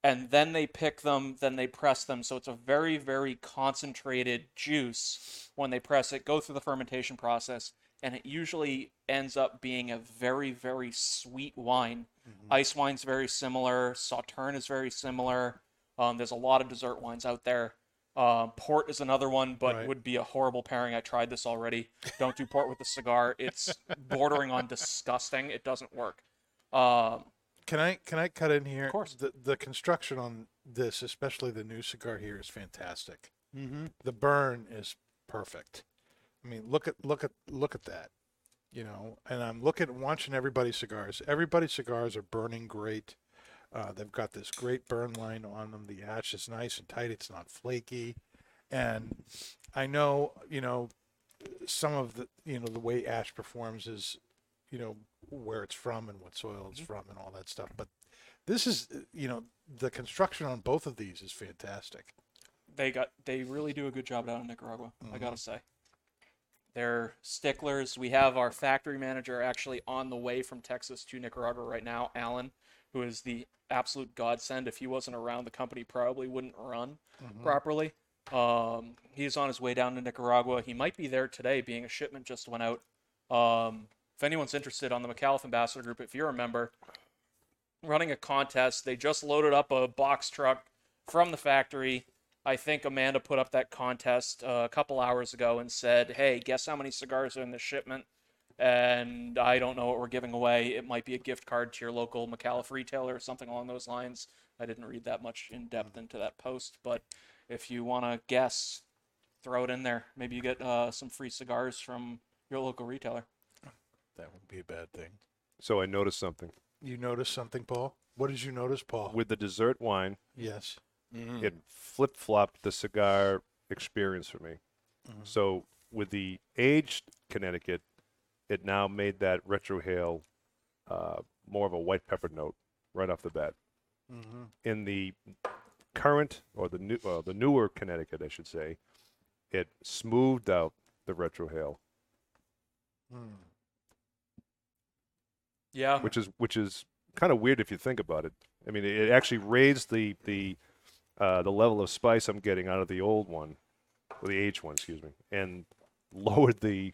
And then they pick them, then they press them. So it's a very, very concentrated juice when they press it, go through the fermentation process, and it usually ends up being a very, very sweet wine. Mm-hmm. Ice wine's very similar. Sauterne is very similar. Um, there's a lot of dessert wines out there. Uh, port is another one, but right. would be a horrible pairing. I tried this already. Don't do port with a cigar. It's bordering on disgusting. It doesn't work. Um, can I can I cut in here? Of course. The, the construction on this, especially the new cigar here, is fantastic. Mm-hmm. The burn is perfect. I mean, look at look at look at that, you know. And I'm looking, watching everybody's cigars. Everybody's cigars are burning great. Uh, they've got this great burn line on them. The ash is nice and tight. It's not flaky. And I know, you know, some of the, you know, the way ash performs is, you know, where it's from and what soil it's from and all that stuff. But this is, you know, the construction on both of these is fantastic. They got, they really do a good job down in Nicaragua. Mm-hmm. I gotta say, they're sticklers. We have our factory manager actually on the way from Texas to Nicaragua right now, Alan, who is the absolute godsend. If he wasn't around, the company probably wouldn't run mm-hmm. properly. Um, he's on his way down to Nicaragua. He might be there today, being a shipment just went out. Um, if anyone's interested on the McAuliffe Ambassador Group, if you remember, running a contest, they just loaded up a box truck from the factory. I think Amanda put up that contest uh, a couple hours ago and said, hey, guess how many cigars are in this shipment? And I don't know what we're giving away. It might be a gift card to your local McAuliffe retailer or something along those lines. I didn't read that much in depth into that post, but if you want to guess, throw it in there. Maybe you get uh, some free cigars from your local retailer. That wouldn't be a bad thing. So I noticed something. You noticed something, Paul? What did you notice, Paul? With the dessert wine. Yes. Mm-hmm. It flip-flopped the cigar experience for me. Mm-hmm. So with the aged Connecticut, it now made that retrohale uh, more of a white pepper note right off the bat. Mm-hmm. In the current, or the new, uh, the newer Connecticut, I should say, it smoothed out the retrohale. Mm. Yeah. Which is which is kind of weird if you think about it. I mean, it actually raised the the Uh, the level of spice I'm getting out of the old one, or the aged one, excuse me, and lowered the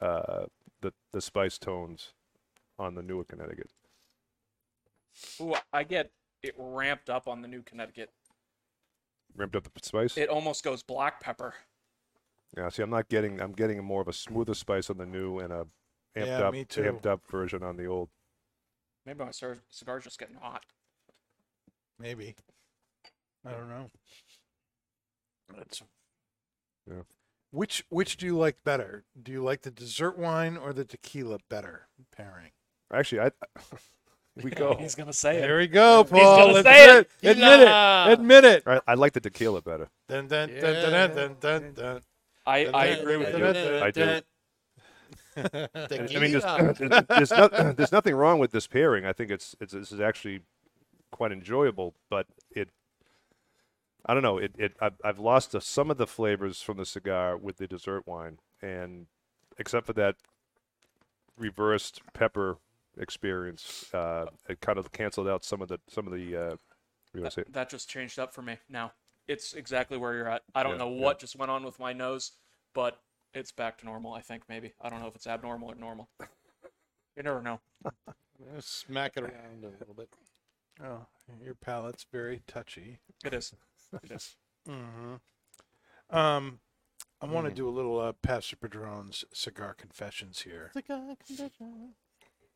uh, the the spice tones on the newer Connecticut. Ooh, I get it ramped up on the new Connecticut. Ramped up the spice? It almost goes black pepper. Yeah, see, I'm not getting. I'm getting more of a smoother spice on the new and a amped yeah, up, amped up version on the old. Maybe my cigar's just getting hot. Maybe. I don't know. That's... Yeah. Which which do you like better? Do you like the dessert wine or the tequila better pairing? Actually, I we go. He's gonna say it. There we go, Paul. He's gonna say it. Admit, admit it. Admit it. Right, I like the tequila better. Dun, dun, yeah. dun, dun, dun, dun, dun. I I agree with you. I do. I mean, there's, there's, no, there's nothing wrong with this pairing. I think it's it's this is actually quite enjoyable, but it. I don't know. It it I've, I've lost a, some of the flavors from the cigar with the dessert wine, and except for that reversed pepper experience, uh, it kind of canceled out some of the some of the. Uh, that, it? that just changed up for me. Now it's exactly where you're at. I don't yeah, know what yeah. just went on with my nose, but it's back to normal. I think maybe I don't know if it's abnormal or normal. You never know. Smack it around a little bit. Oh, your palate's very touchy. It is. Yes. Mm-hmm. Um, I want to mm. do a little uh, Pastor Padron's cigar confessions here. Cigar confession.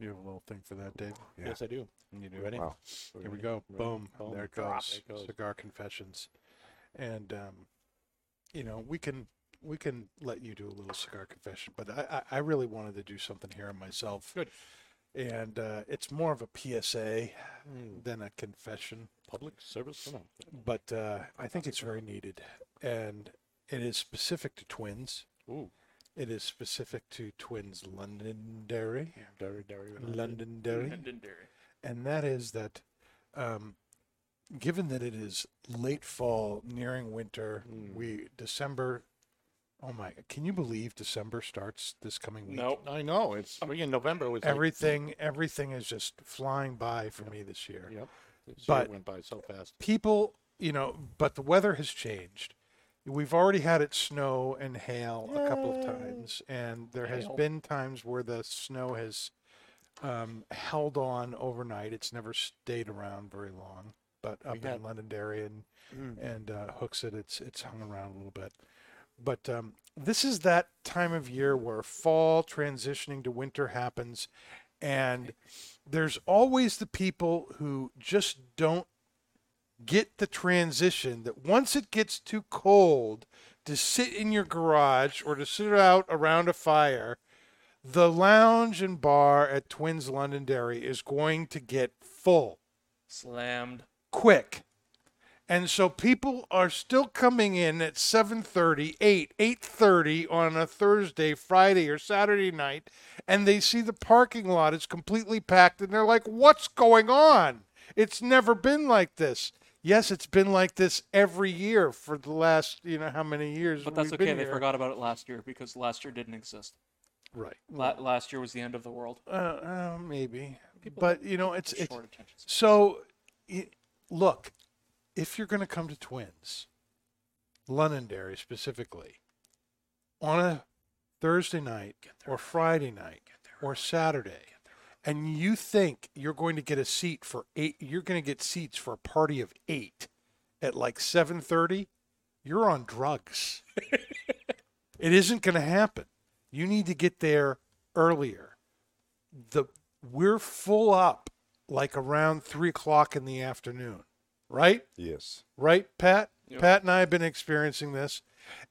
You have a little thing for that, Dave? Yeah. Yes, I do. You do. Ready? Wow. Here ready. we go. Ready. Boom. Boom. There it goes. There it goes. Cigar confessions, and um, you know we can we can let you do a little cigar confession, but I I, I really wanted to do something here on myself. Good. And uh, it's more of a P S A mm. than a confession. Public service. But uh, I think it's very needed. And it is specific to Twins. Ooh. It is specific to Twins Londonderry. Derry, Derry, Londonderry. Londonderry. And that is that, um, given that it is late fall, nearing winter, mm. we December... Oh my! Can you believe December starts this coming week? No, I know it's. I mean, in November was everything. Like... Everything is just flying by for yep. me this year. Yep, this but year went by so fast. People, you know, but the weather has changed. We've already had it snow and hail Yay. a couple of times, and there hail. has been times where the snow has um, held on overnight. It's never stayed around very long. But up had... in Londonderry and mm. and uh, Hooksett, it's it's hung around a little bit. But um, this is that time of year where fall transitioning to winter happens, and there's always the people who just don't get the transition, that once it gets too cold to sit in your garage or to sit out around a fire, the lounge and bar at Twins Londonderry is going to get full. Slammed. Quick. And so people are still coming in at seven thirty, eight, eight thirty on a Thursday, Friday, or Saturday night, and they see the parking lot is completely packed, and they're like, what's going on? It's never been like this. Yes, it's been like this every year for the last, you know, how many years. But that's okay. They forgot about it last year because last year didn't exist. Right. La- last year was the end of the world. Uh, uh, maybe. People but, you know, it's... it's so, it, look... If you're going to come to Twins, Londonderry specifically, on a Thursday night or Friday night or Saturday, and you think you're going to get a seat for eight, you're going to get seats for a party of eight at like seven thirty, you're on drugs. It isn't going to happen. You need to get there earlier. The we're full up like around three o'clock in the afternoon. Right? Yes. Right, Pat? Yep. Pat and I have been experiencing this.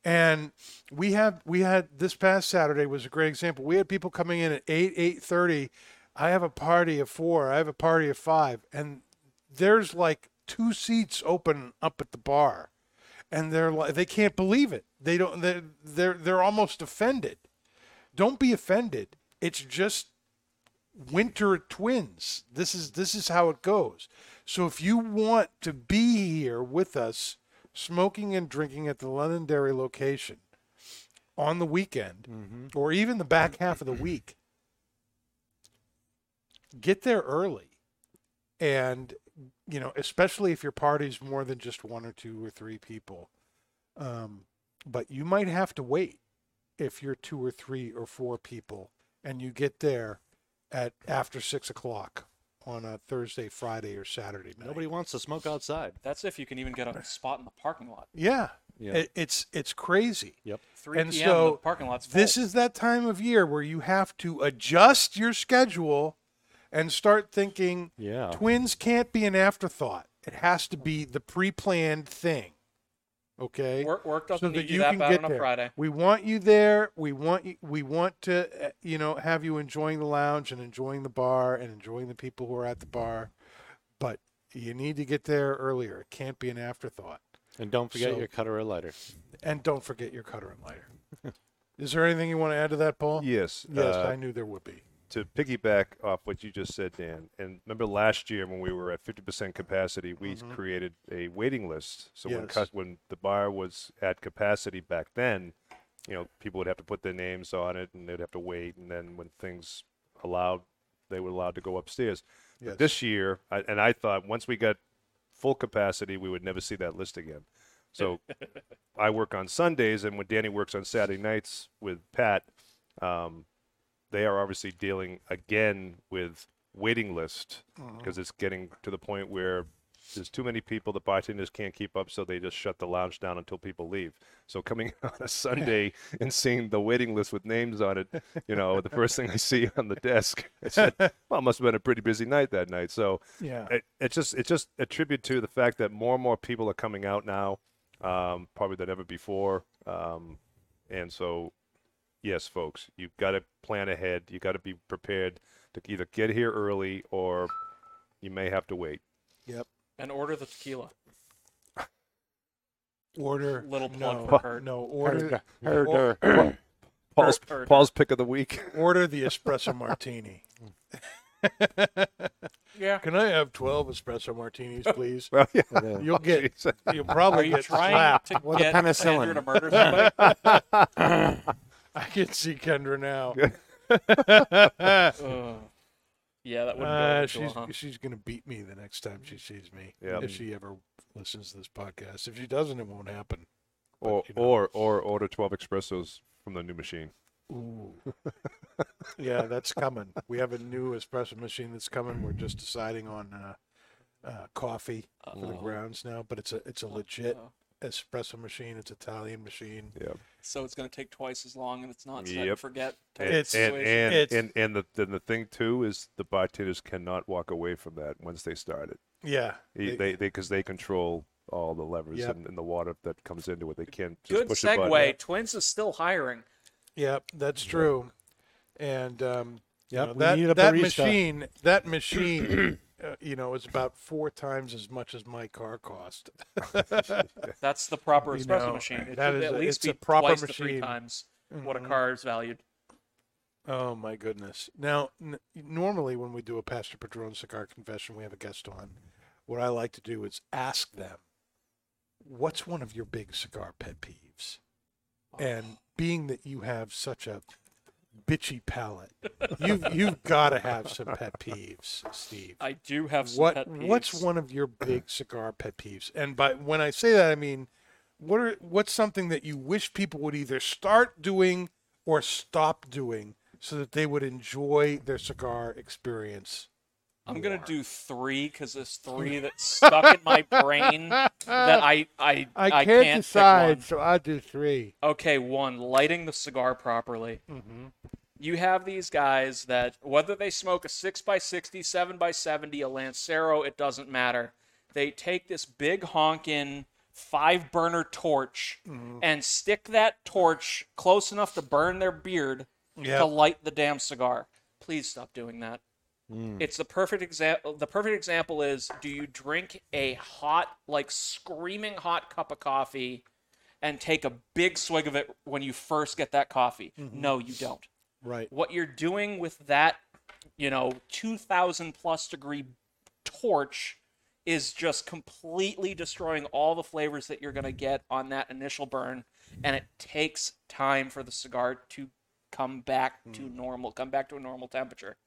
And we have we had this past Saturday was a great example. We had people coming in at eight, eight thirty. I have a party of four. I have a party of five. And there's like two seats open up at the bar. And they're like they can't believe it. They don't they they're they're almost offended. Don't be offended. It's just winter at Twins. This is this is how it goes. So if you want to be here with us, smoking and drinking at the Londonderry location on the weekend, mm-hmm. or even the back half of the week, get there early. And, you know, especially if your party's more than just one or two or three people. Um, but you might have to wait if you're two or three or four people and you get there at after six o'clock. On a Thursday, Friday, or Saturday night. Nobody wants to smoke outside. That's if you can even get a spot in the parking lot. Yeah. yeah. It, it's it's crazy. Yep. three p.m. So the parking lot's full. This is that time of year where you have to adjust your schedule and start thinking, yeah. Twins can't be an afterthought. It has to be the pre-planned thing. Okay? Work, worked up so that you can get there. Friday. We want you there. We want you, we want to, you know, have you enjoying the lounge and enjoying the bar and enjoying the people who are at the bar. But you need to get there earlier. It can't be an afterthought. And don't forget so, your cutter and lighter. And don't forget your cutter and lighter. Is there anything you want to add to that, Paul? Yes. Yes, uh, I knew there would be. To piggyback off what you just said, Dan, and remember last year when we were at fifty percent capacity, we mm-hmm. created a waiting list. So yes. when when the bar was at capacity back then, you know, people would have to put their names on it, and they'd have to wait. And then when things allowed, they were allowed to go upstairs. Yes. But this year, I, and I thought once we got full capacity, we would never see that list again. So I work on Sundays, and when Danny works on Saturday nights with Pat, um, they are obviously dealing again with waiting list because mm-hmm. it's getting to the point where there's too many people. The bartenders can't keep up, so they just shut the lounge down until people leave. So coming on a Sunday and seeing the waiting list with names on it, you know, the first thing I see on the desk, I said, well, it must have been a pretty busy night that night. So yeah, it, it's just it's just a tribute to the fact that more and more people are coming out now, um, probably than ever before, um, and so. Yes, folks, you've got to plan ahead. You've got to be prepared to either get here early or you may have to wait. Yep. And order the tequila. Order. Little plug no, for her. No, order. Her, her, her, her. Paul's, her, her. Paul's pick of the week. Order the espresso martini. Yeah. Can I have twelve espresso martinis, please? Well, yeah. You'll get. Oh, you'll probably get slapped. What a penicillin. To murder somebody? I can see Kendra now. uh, yeah, that wouldn't uh, go. She's well, huh? she's gonna beat me the next time she sees me. Yep. If she ever listens to this podcast. If she doesn't, it won't happen. But, or you know. or or order twelve espressos from the new machine. Ooh. Yeah, that's coming. We have a new espresso machine that's coming. We're just deciding on uh, uh, coffee Uh-oh. for the grounds now, but it's a it's a legit. Uh-oh. Espresso machine. It's Italian machine. Yep. So it's going to take twice as long, and it's not. Yep. So forget. It's and and, it's and and the and the thing too is the bartenders cannot walk away from that once they start it. Yeah. They because they, they, they control all the levers yep. and, and the water that comes into it. They can't just Good push segue. It by, yeah. Twins is still hiring. Yep, that's true. And um, yep, you know, that, that machine, that machine, uh, you know, is about four times as much as my car cost. That's the proper espresso you know, machine. It that should is at a, least be a proper twice machine. To three times what a car is valued. Oh, my goodness. Now, n- normally when we do a Pastor Padron Cigar Confession, we have a guest on. What I like to do is ask them, what's one of your big cigar pet peeves? Oh. And being that you have such a bitchy palate, you've, you've got to have some pet peeves, Steve. I do have some what, pet peeves. What's one of your big cigar pet peeves? And by when I say that, I mean, what are, what's something that you wish people would either start doing or stop doing, so that they would enjoy their cigar experience more? I'm going to do three, because there's three that's stuck in my brain that I I, I, I can't, can't decide, so I'll do three. Okay, one, lighting the cigar properly. Mm-hmm. You have these guys that, whether they smoke a six by sixty, seven by seventy, a Lancero, it doesn't matter. They take this big honkin' five-burner torch mm-hmm. and stick that torch close enough to burn their beard Yep. to light the damn cigar. Please stop doing that. Mm. It's the perfect example. The perfect example is, do you drink a hot, like screaming hot cup of coffee and take a big swig of it when you first get that coffee? Mm-hmm. No, you don't. Right. What you're doing with that, you know, two thousand plus degree torch is just completely destroying all the flavors that you're going to get on that initial burn. And it takes time for the cigar to come back to normal, come back to a normal temperature.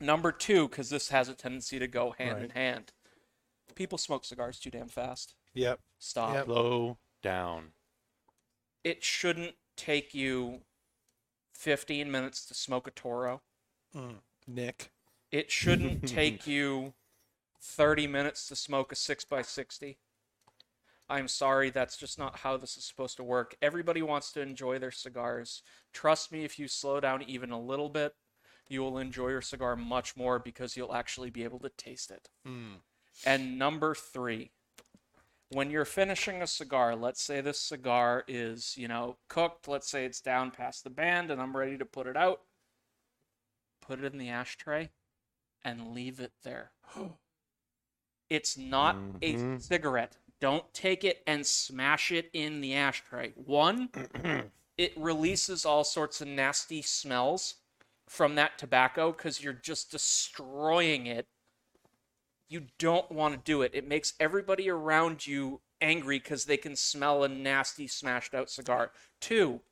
Number two, because this has a tendency to go hand right. in hand. People smoke cigars too damn fast. Yep. Stop. Yep. Slow down. It shouldn't take you fifteen minutes to smoke a Toro. Mm. Nick. It shouldn't take you thirty minutes to smoke a six by sixty. I'm sorry, that's just not how this is supposed to work. Everybody wants to enjoy their cigars. Trust me, if you slow down even a little bit, you will enjoy your cigar much more, because you'll actually be able to taste it. Mm. And number three, when you're finishing a cigar, let's say this cigar is, you know, cooked. Let's say it's down past the band and I'm ready to put it out. Put it in the ashtray and leave it there. It's not mm-hmm. a cigarette. Don't take it and smash it in the ashtray. One, it releases all sorts of nasty smells from that tobacco because you're just destroying it. You don't want to do it. It makes everybody around you angry because they can smell a nasty, smashed-out cigar. Two,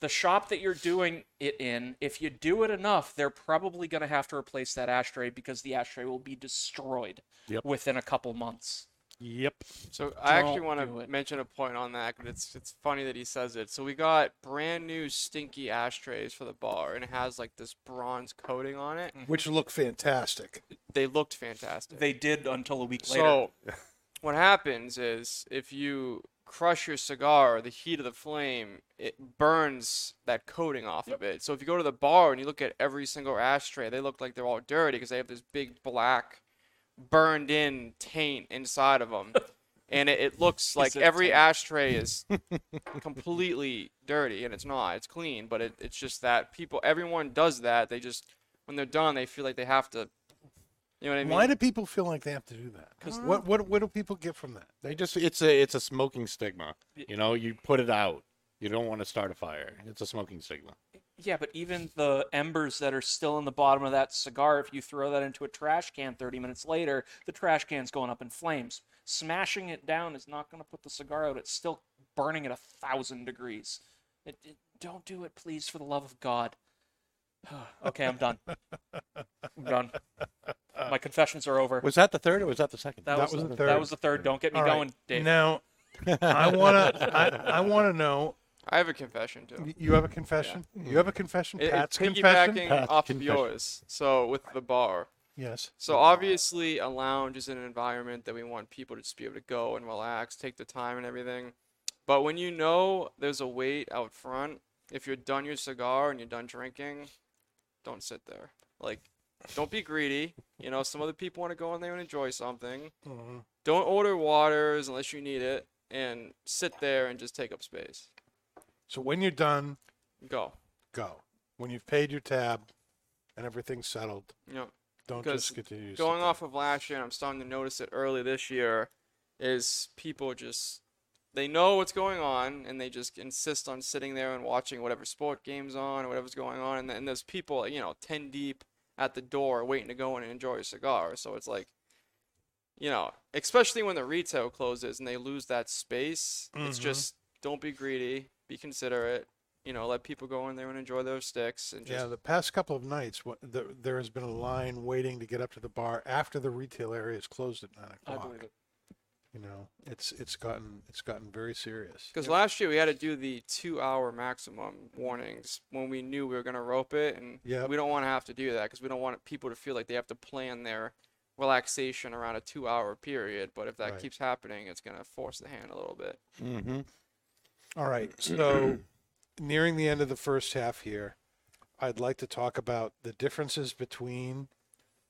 the shop that you're doing it in, if you do it enough, they're probably going to have to replace that ashtray because the ashtray will be destroyed yep. within a couple months. Yep. So I Don't actually want to mention a point on that, because it's it's funny that he says it. So we got brand new stinky ashtrays for the bar, and it has like this bronze coating on it, which look fantastic. They looked fantastic. They did until a week later. So what happens is, if you crush your cigar, the heat of the flame, it burns that coating off yep. of it. So if you go to the bar and you look at every single ashtray, they look like they're all dirty because they have this big black burned in taint inside of them, and it, it looks like every taint? Ashtray is completely dirty, and it's not, it's clean, but it, it's just that people, everyone does that. They just, when they're done, they feel like they have to, you know what I mean? Why do people feel like they have to do that? Because what, what what do people get from that? They just, it's a it's a smoking stigma, you know. You put it out, you don't want to start a fire. It's a smoking stigma. Yeah, but even the embers that are still in the bottom of that cigar, if you throw that into a trash can thirty minutes later, the trash can's going up in flames. Smashing it down is not going to put the cigar out. It's still burning at a thousand degrees. It, it, don't do it, please, for the love of God. Okay, I'm done. I'm done. My confessions are over. Was that the third or was that the second? That, that was, was the third. That was the third. Don't get me All going, right. Dave. Now, I want to I, I wanna know... I have a confession, too. You have a confession? Yeah. You have a confession? It, Pat's it's confession? Piggybacking off of yours, so with the bar. Yes. So obviously a lounge is an environment that we want people to just be able to go and relax, take the time and everything. But when you know there's a wait out front, if you're done your cigar and you're done drinking, don't sit there. Like, Don't be greedy. You know, some other people want to go in there and enjoy something. Mm-hmm. Don't order waters unless you need it, and sit there and just take up space. So when you're done, go. Go. When you've paid your tab and everything's settled, yep. don't just continue. Going off of last year, and I'm starting to notice it early this year, is people just, they know what's going on, and they just insist on sitting there and watching whatever sport game's on or whatever's going on. And, and there's people, you know, ten deep at the door waiting to go in and enjoy a cigar. So it's like, you know, especially when the retail closes and they lose that space, mm-hmm. it's just don't be greedy, be considerate. You know, let people go in there and enjoy their sticks. And just... Yeah, the past couple of nights, what, the, there has been a line waiting to get up to the bar after the retail area is closed at nine o'clock. I believe it. You know, it's it's gotten it's gotten very serious. Because yeah. last year we had to do the two-hour maximum warnings when we knew we were going to rope it, and yep. we don't want to have to do that because we don't want people to feel like they have to plan their relaxation around a two-hour period. But if that right. keeps happening, it's going to force the hand a little bit. Mm-hmm. All right, so. Nearing the end of the first half here, I'd like to talk about the differences between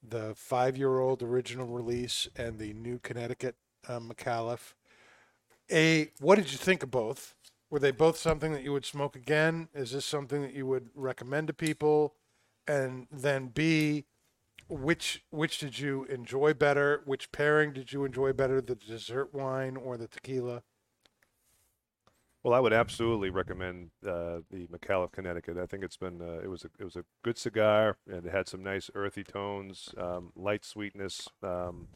the five-year-old original release and the new Connecticut um, McAuliffe. A, what did you think of both? Were they both something that you would smoke again? Is this something that you would recommend to people? And then B, which which did you enjoy better? Which pairing did you enjoy better, the dessert wine or the tequila? Well, I would absolutely recommend uh, the McAuliffe Connecticut. I think it's been uh, it was a, it was a good cigar, and it had some nice earthy tones, um, light sweetness, um,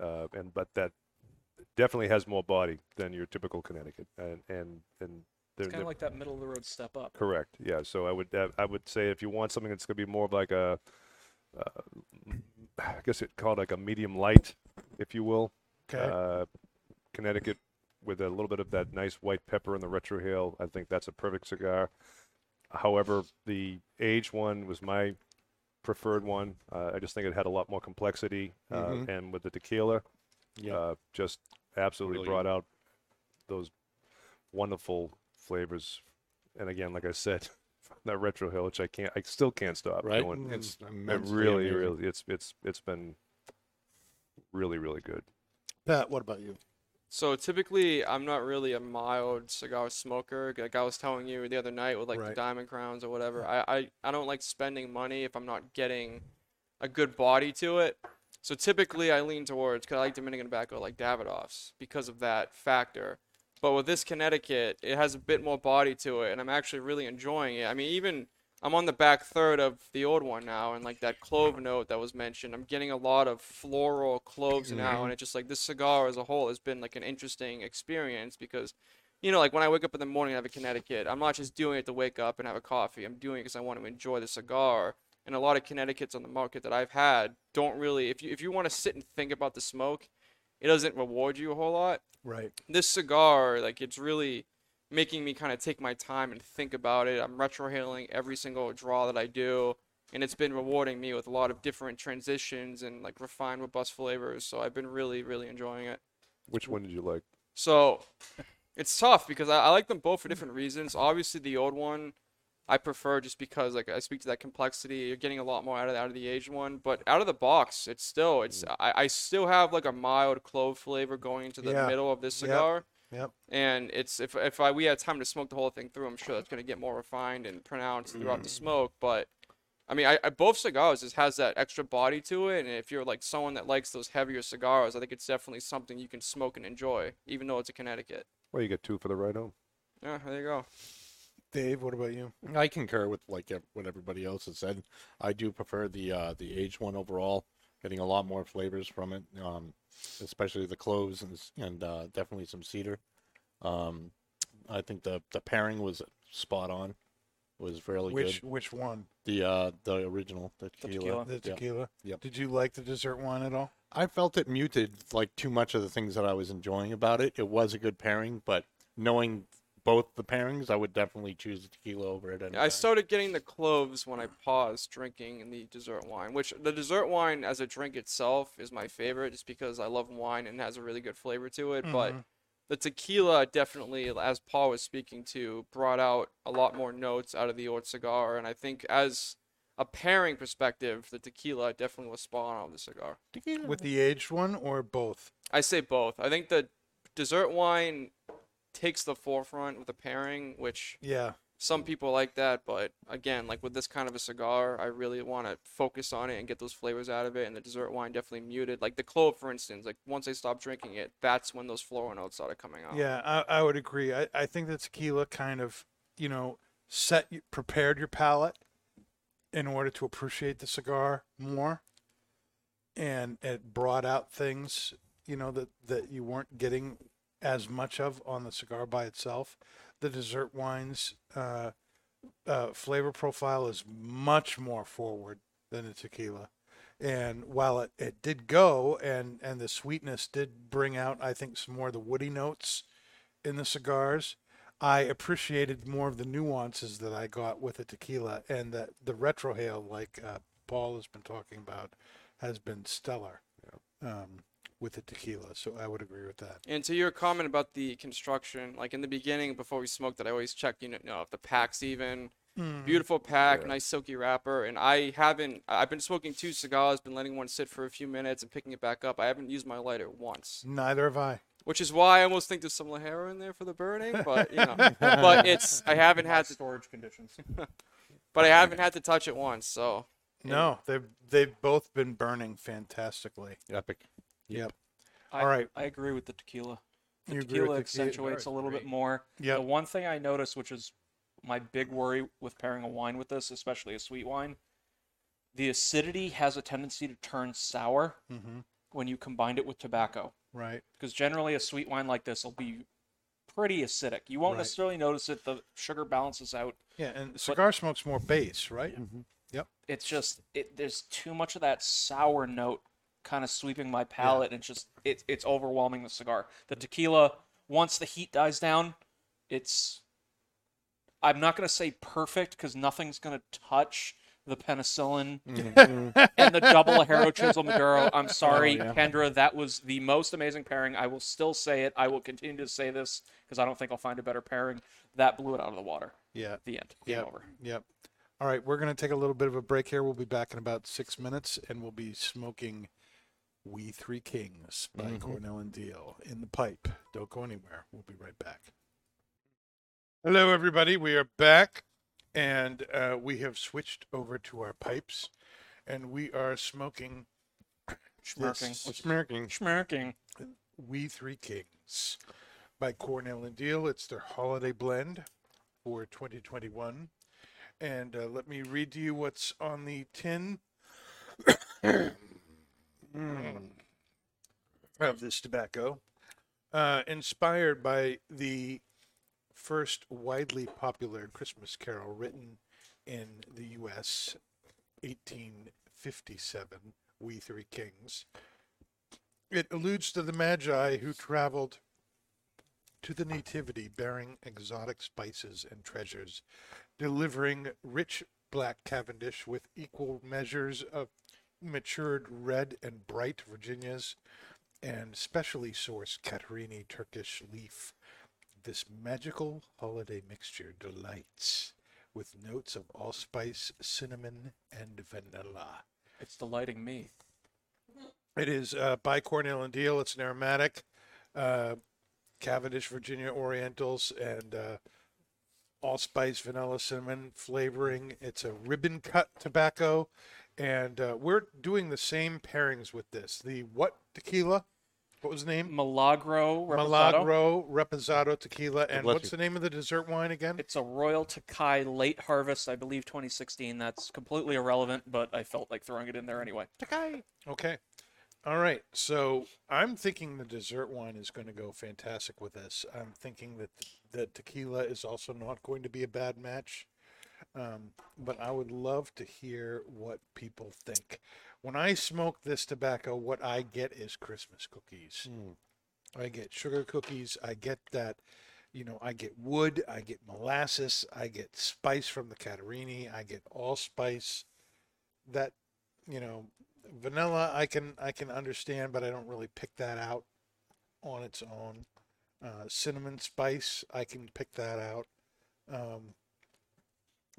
uh, and but that definitely has more body than your typical Connecticut, and and and it's kind of like that middle of the road step up. Correct. Yeah. So I would I would say if you want something that's going to be more of like a, uh, I guess it's called like a medium light, if you will. Okay. Uh, Connecticut. With a little bit of that nice white pepper in the retrohale, I think that's a perfect cigar. However, the aged one was my preferred one. Uh, I just think it had a lot more complexity, uh, mm-hmm. and with the tequila, yeah. uh, just absolutely Brilliant. brought out those wonderful flavors. And again, like I said, that retrohale, which I can't, I still can't stop. Right, doing. It's it really, amazing. really, it's it's it's been really, really good. Pat, what about you? So typically, I'm not really a mild cigar smoker. Like I was telling you the other night with like right. the Diamond Crowns or whatever, I, I, I don't like spending money if I'm not getting a good body to it. So typically, I lean towards, because I like Dominican tobacco, like Davidoff's, because of that factor. But with this Connecticut, it has a bit more body to it, and I'm actually really enjoying it. I mean, even I'm on the back third of the old one now, and like that clove note that was mentioned, I'm getting a lot of floral cloves now, and it's just like this cigar as a whole has been like an interesting experience because, you know, like when I wake up in the morning and have a Connecticut, I'm not just doing it to wake up and have a coffee. I'm doing it because I want to enjoy the cigar. And a lot of Connecticut's on the market that I've had don't really, if you if you want to sit and think about the smoke, it doesn't reward you a whole lot. Right. This cigar, like it's really making me kind of take my time and think about it. I'm retrohaling every single draw that I do, and it's been rewarding me with a lot of different transitions and like refined, robust flavors. So I've been really, really enjoying it. Which one did you like? So it's tough because I, I like them both for different reasons. Obviously, the old one I prefer just because like I speak to that complexity. You're getting a lot more out of the, out of the aged one, but out of the box, it's still it's mm. I, I still have like a mild clove flavor going into the yeah. middle of this cigar. Yep. Yep. And it's if if I we had time to smoke the whole thing through, I'm sure that's going to get more refined and pronounced throughout mm. the smoke. But I mean, I, I both cigars just has that extra body to it. And if you're like someone that likes those heavier cigars, I think it's definitely something you can smoke and enjoy, even though it's a Connecticut. Well, you get two for the right home. Yeah, there you go. Dave, what about you? I concur with like what everybody else has said. I do prefer the uh, the aged one overall. Getting a lot more flavors from it, um, especially the cloves and and uh, definitely some cedar. Um, I think the, the pairing was spot on. It was fairly which, good. Which one? The uh, the original, the tequila. The tequila. The tequila. Yeah. Yep. Did you like the dessert wine at all? I felt it muted like too much of the things that I was enjoying about it. It was a good pairing, but knowing both the pairings, I would definitely choose the tequila over it. I started getting the cloves when I paused drinking the dessert wine, which the dessert wine as a drink itself is my favorite just because I love wine and has a really good flavor to it. Mm-hmm. But the tequila definitely, as Paul was speaking to, brought out a lot more notes out of the old cigar. And I think as a pairing perspective, the tequila definitely was spot on with the cigar. Tequila. With the aged one or both? I say both. I think the dessert wine takes the forefront with the pairing, which yeah, some people like that. But again, like with this kind of a cigar, I really want to focus on it and get those flavors out of it. And the dessert wine definitely muted. Like the clove, for instance, like once I stopped drinking it, that's when those floral notes started coming out. Yeah, I, I would agree. I, I think the tequila kind of, you know, set prepared your palate in order to appreciate the cigar more, and it brought out things, you know, that, that you weren't getting as much of on the cigar by itself. The dessert wine's uh, uh, flavor profile is much more forward than the tequila. And while it, it did go, and, and the sweetness did bring out, I think, some more of the woody notes in the cigars, I appreciated more of the nuances that I got with the tequila, and that the retrohale, like uh, Paul has been talking about, has been stellar um, with the tequila. So I would agree with that. And to your comment about the construction, like in the beginning, before we smoked it, I always check, you know, if the pack's even. Mm. Beautiful pack, yeah. Nice silky wrapper. And I haven't, I've been smoking two cigars, been letting one sit for a few minutes and picking it back up. I haven't used my lighter once. Neither have I. Which is why I almost think there's some Lajero in there for the burning, but you know, but it's I haven't had to, storage conditions, but I haven't had to touch it once. So no, yeah. they've they've both been burning fantastically. Epic. Yep. I, All right. I agree with the tequila. The you tequila accentuates tequila. a little Great. bit more. Yep. The one thing I noticed, which is my big worry with pairing a wine with this, especially a sweet wine, the acidity has a tendency to turn sour mm-hmm. when you combine it with tobacco. Right. Because generally a sweet wine like this will be pretty acidic. You won't right. necessarily notice it. The sugar balances out. Yeah, and cigar smoke's more base, right? Yeah. Mm-hmm. Yep. It's just it, there's too much of that sour note kind of sweeping my palate, yeah. and just it, it's overwhelming the cigar. The tequila, once the heat dies down, it's, I'm not going to say perfect because nothing's going to touch the penicillin mm-hmm. and the double Lajero Chisel Maduro. I'm sorry, oh, yeah. Kendra. That was the most amazing pairing. I will still say it. I will continue to say this because I don't think I'll find a better pairing. That blew it out of the water. Yeah. The end. Game yep. over. Yep. All right. We're going to take a little bit of a break here. We'll be back in about six minutes, and we'll be smoking We Three Kings by mm-hmm. Cornell and Diehl in the pipe. Don't go anywhere. We'll be right back. Hello, everybody. We are back, and uh, we have switched over to our pipes, and we are smoking... Smirking. Smirking. Smirking. We Three Kings by Cornell and Diehl. It's their holiday blend for twenty twenty-one, and uh, let me read to you what's on the tin mm. of this tobacco. Uh, inspired by the first widely popular Christmas carol written in the U S, eighteen fifty-seven, We Three Kings. It alludes to the Magi who traveled to the Nativity bearing exotic spices and treasures, delivering rich black Cavendish with equal measures of matured red and bright Virginias and specially sourced Catarini Turkish leaf. This magical holiday mixture delights with notes of allspice, cinnamon, and vanilla. It's delighting me. It is uh, by Cornell and Diehl. It's an aromatic, uh, Cavendish, Virginia Orientals, and uh, allspice, vanilla, cinnamon flavoring. It's a ribbon-cut tobacco, and uh, we're doing the same pairings with this. The what tequila? What was the name? Milagro Reposado. Milagro Reposado Tequila. And what's you. the name of the dessert wine again? It's a Royal Takai Late Harvest, I believe twenty sixteen. That's completely irrelevant, but I felt like throwing it in there anyway. Takai. Okay. All right. So I'm thinking the dessert wine is going to go fantastic with this. I'm thinking that the tequila is also not going to be a bad match. Um, but I would love to hear what people think. When I smoke this tobacco, what I get is Christmas cookies. Mm. I get sugar cookies. I get that, you know, I get wood. I get molasses. I get spice from the Catarini. I get allspice. That, you know, vanilla I can I can understand, but I don't really pick that out on its own. Uh, cinnamon spice, I can pick that out. Um,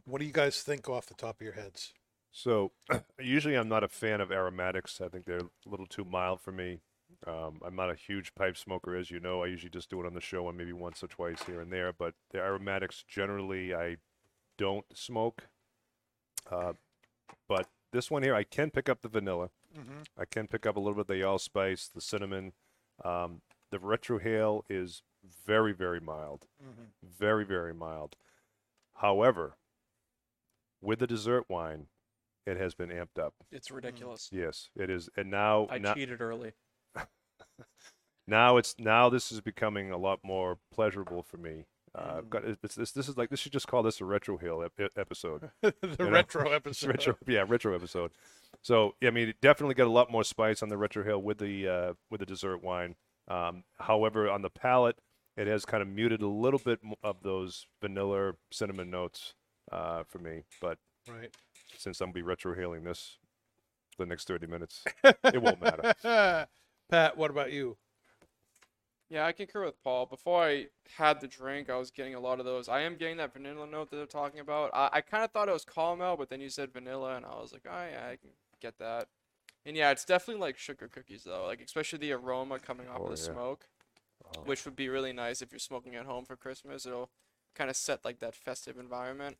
what do you guys think off the top of your heads? So usually I'm not a fan of aromatics. I think they're a little too mild for me. Um, I'm not a huge pipe smoker, as you know. I usually just do it on the show and maybe once or twice here and there. But the aromatics, generally, I don't smoke. Uh, but this one here, I can pick up the vanilla. Mm-hmm. I can pick up a little bit of the allspice, the cinnamon. Um, the retrohale is very, very mild. Mm-hmm. Very, very mild. However, with the dessert wine, it has been amped up. It's ridiculous. Mm. Yes, it is. And now I now, cheated early. now it's now this is becoming a lot more pleasurable for me. Uh, mm. I've got it's, this. This is like this. Should just call this a retro hill ep- episode. the you retro know? episode. Retro, yeah, retro episode. So yeah, I mean, it definitely got a lot more spice on the retro hill with the uh, with the dessert wine. Um, however, on the palate, it has kind of muted a little bit of those vanilla cinnamon notes uh, for me. But right. Since I'm going to be retrohaling this for the next thirty minutes, it won't matter. Pat, what about you? Yeah, I concur with Paul. Before I had the drink, I was getting a lot of those. I am getting that vanilla note that they're talking about. I, I kind of thought it was caramel, but then you said vanilla, and I was like, oh, yeah, I can get that. And, yeah, it's definitely like sugar cookies, though, like especially the aroma coming off oh, of the yeah. smoke, oh. which would be really nice if you're smoking at home for Christmas. It'll kind of set, like, that festive environment.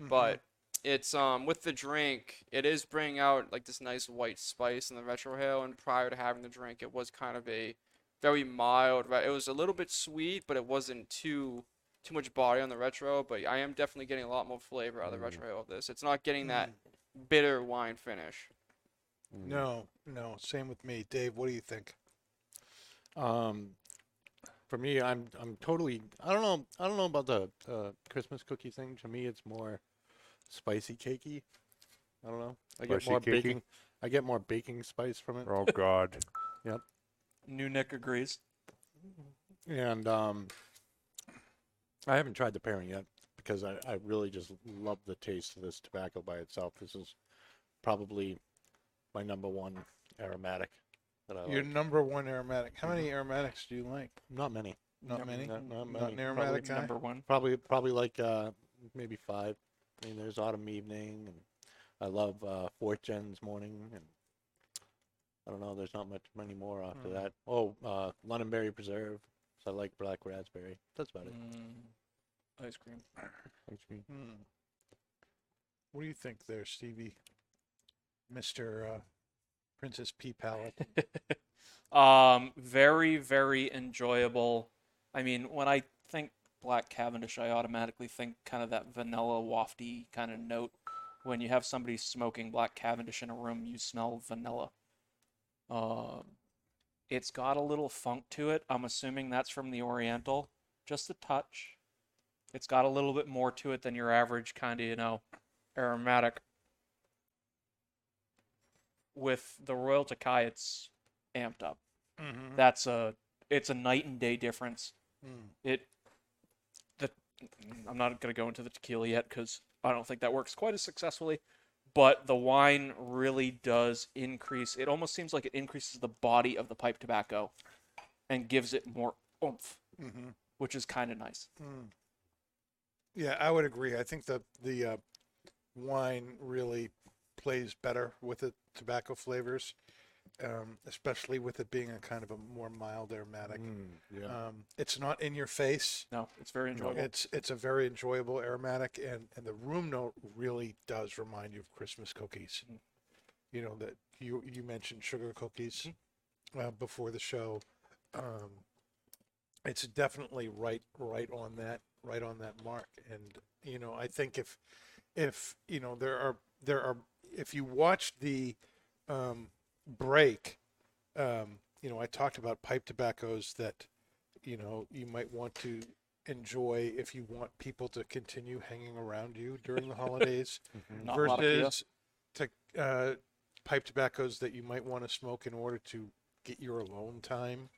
Mm-hmm. But... It's um with the drink, it is bringing out like this nice white spice in the retrohale, and prior to having the drink, it was kind of a very mild. Right, it was a little bit sweet, but it wasn't too too much body on the retro. But I am definitely getting a lot more flavor out of the mm. retrohale of this. It's not getting mm. that bitter wine finish. No, no, same with me, Dave. What do you think? Um, for me, I'm I'm totally. I don't know. I don't know about the uh, Christmas cookie thing. To me, it's more. Spicy cakey. I don't know. I get Spicy more cakey. baking. I get more baking spice from it. Oh God. Yep. New Nick agrees. And um, I haven't tried the pairing yet because I, I really just love the taste of this tobacco by itself. This is probably my number one aromatic that I like. Your number one aromatic. How many aromatics do you like? Not many. Not, not many. Not, not, not many. An aromatic guy? Number one. Probably probably like uh, maybe five. I mean, there's Autumn Evening, and I love uh, Fourth Gen's Morning, and I don't know, there's not much many more after mm. that. Oh, uh, Londonderry Preserve, so I like Black Raspberry. That's about it. Mm. Ice cream. Ice cream. Mm. What do you think there, Stevie? Mister Uh, Princess P Palette. um, very, very enjoyable. I mean, when I think Black Cavendish, I automatically think kind of that vanilla wafty kind of note. When you have somebody smoking Black Cavendish in a room, you smell vanilla. Um, it's got a little funk to it. I'm assuming that's from the Oriental. Just a touch. It's got a little bit more to it than your average kind of, you know, aromatic. With the Royal Takai, it's amped up. Mm-hmm. That's a, it's a night and day difference. Mm. It I'm not going to go into the tequila yet because I don't think that works quite as successfully, but the wine really does increase. It almost seems like it increases the body of the pipe tobacco and gives it more oomph, mm-hmm. which is kind of nice. Mm. Yeah, I would agree. I think that the uh, wine really plays better with the tobacco flavors, um, especially with it being a kind of a more mild aromatic. Mm, yeah. Um, it's not in your face. No, it's very enjoyable. It's it's a very enjoyable aromatic, and, and the room note really does remind you of Christmas cookies. Mm. You know, that you you mentioned sugar cookies mm. uh, before the show. Um, it's definitely right right on that right on that mark. And you know, I think if if you know there are there are if you watch the um, break um you know I talked about pipe tobaccos that you know you might want to enjoy if you want people to continue hanging around you during the holidays mm-hmm. versus to uh pipe tobaccos that you might want to smoke in order to get your alone time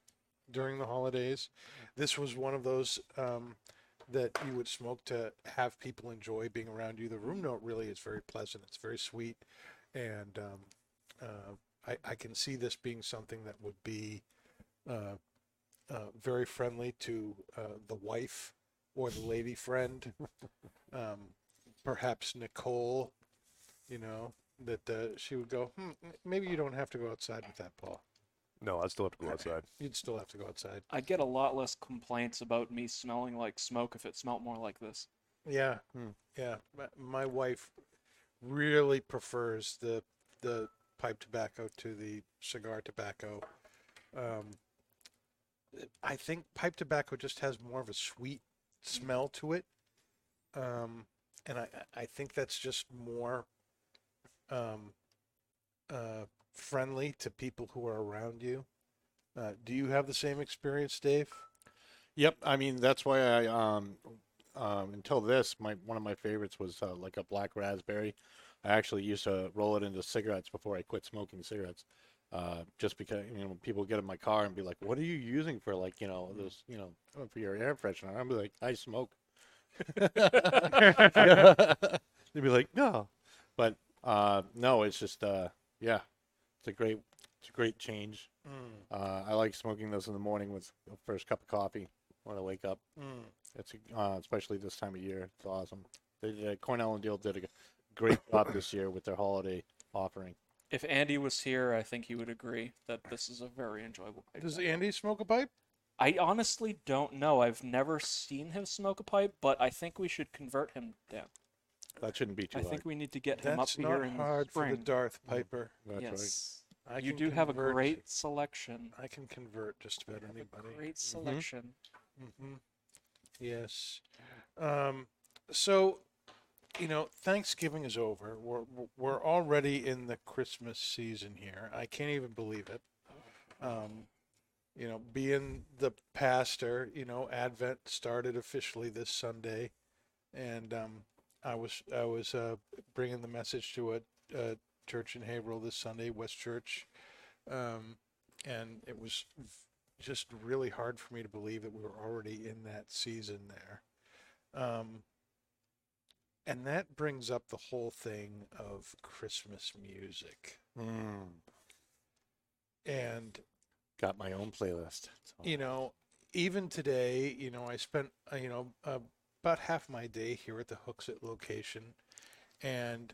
during the holidays. This was one of those um that you would smoke to have people enjoy being around you. The room note really is very pleasant. It's very sweet, and um uh I, I can see this being something that would be uh, uh, very friendly to uh, the wife or the lady friend, um, perhaps Nicole, you know, that uh, she would go, hmm, maybe you don't have to go outside with that, Paul. No, I'd still have to go outside. You'd still have to go outside. I'd get a lot less complaints about me smelling like smoke if it smelled more like this. Yeah, hmm. yeah. My wife really prefers the the pipe tobacco to the cigar tobacco. Um, I think pipe tobacco just has more of a sweet smell to it. Um, and I, I think that's just more um, uh, friendly to people who are around you. Uh, do you have the same experience, Dave? Yep. I mean, that's why I, um, um, until this, my one of my favorites was uh, like a black raspberry. I actually used to roll it into cigarettes before I quit smoking cigarettes. Uh, just because, you know, people get in my car and be like, what are you using for, like, you know, this, you know, for your air freshener? I'm like, I smoke. They'd be like, no. But, uh, no, it's just, uh, yeah, it's a great, it's a great change. Mm. Uh, I like smoking this in the morning with the first cup of coffee when I wake up. Mm. It's, uh, especially this time of year. It's awesome. They, they, Cornell and Diehl did a great job this year with their holiday offering. If Andy was here, I think he would agree that this is a very enjoyable pipe. Does Andy smoke a pipe? I honestly don't know. I've never seen him smoke a pipe, but I think we should convert him down. That shouldn't be too I hard. I think we need to get That's him up here in the spring. That's not hard for the Darth Piper. That's yes. right. I you do convert. have a great selection. I can convert just about anybody. A great selection. Mm-hmm. Mm-hmm. Yes. Um, so... You know, Thanksgiving is over. We're we're already in the Christmas season here. I can't even believe it. Um, you know, being the pastor, you know, Advent started officially this Sunday, and um, I was I was uh, bringing the message to a, a church in Haverhill this Sunday, West Church, um, and it was just really hard for me to believe that we were already in that season there. Um, And that brings up the whole thing of Christmas music. Mm. And got my own playlist. You know, even today, you know, I spent, uh, you know, uh, about half my day here at the Hooksett location. And,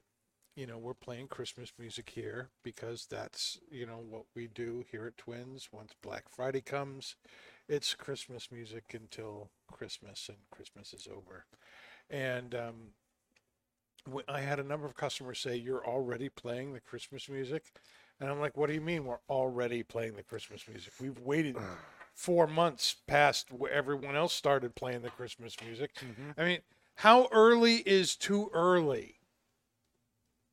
you know, we're playing Christmas music here because that's, you know, what we do here at Twins. Once Black Friday comes, it's Christmas music until Christmas, and Christmas is over. And, um, I had a number of customers say, you're already playing the Christmas music? And I'm like, what do you mean we're already playing the Christmas music? We've waited four months past where everyone else started playing the Christmas music. Mm-hmm. I mean, how early is too early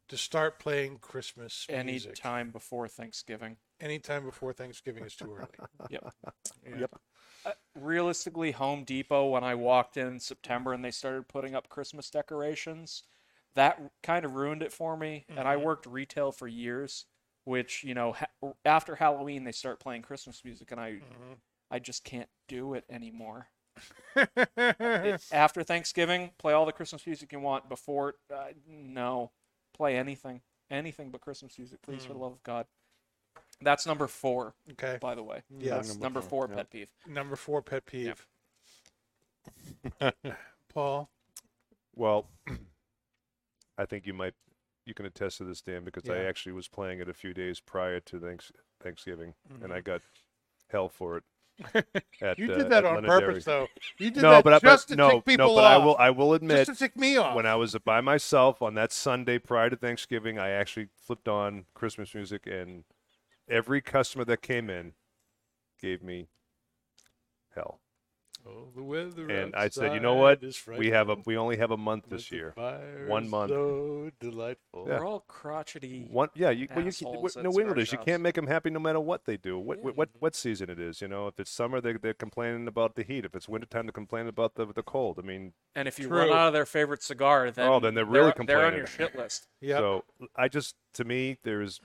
to start playing Christmas Any music? Any time before Thanksgiving. Any time before Thanksgiving is too early. Yep. Yeah. Yep. Uh, realistically, Home Depot, when I walked in, in September and they started putting up Christmas decorations, that kind of ruined it for me. Mm-hmm. And I worked retail for years, which, you know, ha- after Halloween, they start playing Christmas music, and I mm-hmm. I just can't do it anymore. It, after Thanksgiving, play all the Christmas music you want. Before, uh, no, play anything. Anything but Christmas music, please, mm. for the love of God. That's number four, okay. by the way. Yeah, That's number, number four, four yep. pet peeve. Number four pet peeve. Yep. Paul? Well... I think you might, you can attest to this, Dan, because yeah. I actually was playing it a few days prior to thanks, Thanksgiving, mm-hmm. and I got hell for it. At, you did uh, that on Londonderry. purpose, though. You did no, that but just I, but, to no, tick people no, but off. I will, I will admit, just to tick me off. When I was by myself on that Sunday prior to Thanksgiving, I actually flipped on Christmas music, and every customer that came in gave me hell. Oh, the weather and I said, you know what? We have a we only have a month this year. One month. So delightful. Yeah. We're all crotchety. One, yeah. You, well, you, what, New Englanders, you can't make them happy no matter what they do. What yeah. what what season it is? You know, if it's summer, they they're complaining about the heat. If it's wintertime, they're complaining about the the cold. I mean, and if you true. run out of their favorite cigar, then oh, then they're really they're, complaining. They're on your shit list. Yeah. So I just, to me, there's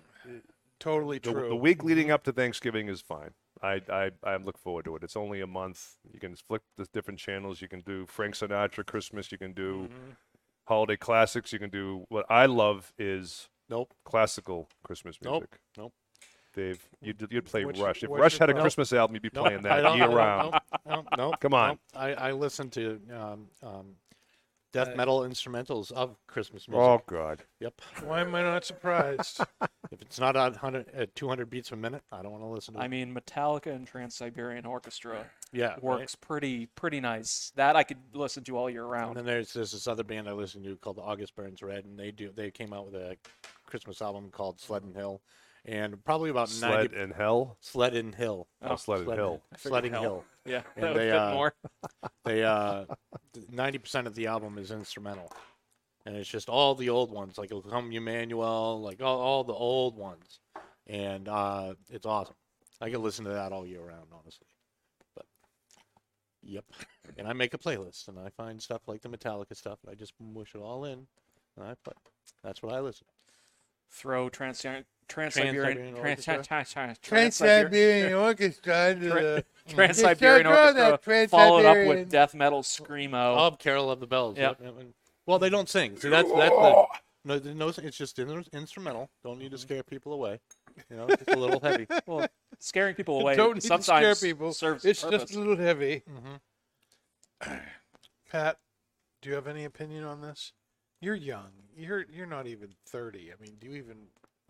totally the, true. The week leading up to Thanksgiving is fine. I, I I look forward to it. It's only a month. You can flick the different channels. You can do Frank Sinatra Christmas. You can do mm-hmm. holiday classics. You can do what I love is nope classical Christmas music. Nope, nope. Dave, you'd you'd play which, Rush. If Rush had a Christmas nope. album, you'd be nope. playing that year round. No, nope. nope. nope. come on. Nope. I, I listen to um, um, death uh, metal instrumentals of Christmas music. Oh, God. Yep. Why am I not surprised? If it's not at, one hundred, at two hundred beats a minute, I don't want to listen to I it. I mean, Metallica and Trans-Siberian Orchestra yeah, works right. pretty pretty nice. That I could listen to all year round. And then there's, there's this other band I listen to called August Burns Red, and they do they came out with a Christmas album called Sled and Hill. And probably about Sled ninety. Sled in Hell? Sled in Hill. Oh, oh Sled in Hill. Sledding Hill. Hill. Yeah, and that they, would fit uh, more. They, uh, ninety percent of the album is instrumental. And it's just all the old ones, like Come Emmanuel, like all, all the old ones. And uh, it's awesome. I can listen to that all year round, honestly. But, yep. And I make a playlist, and I find stuff like the Metallica stuff, and I just mush it all in. And I play. That's what I listen to. Throw Trans-Siberian Trans-Siberian Orchestra. Trans-Siberian Orchestra. Trans-Siberian Orchestra. Followed up with death metal screamo. Oh, Carol of the Bells. Yep. Yep. Well, they don't sing. So that's that's the no, no. It's just instrumental. Don't need to scare people away. You know, it's a little heavy. Well, scaring people away don't need sometimes to scare people. Serves it's purpose. Just a little heavy. Mm-hmm. Pat, do you have any opinion on this? You're young. You're you're not even thirty. I mean, do you even?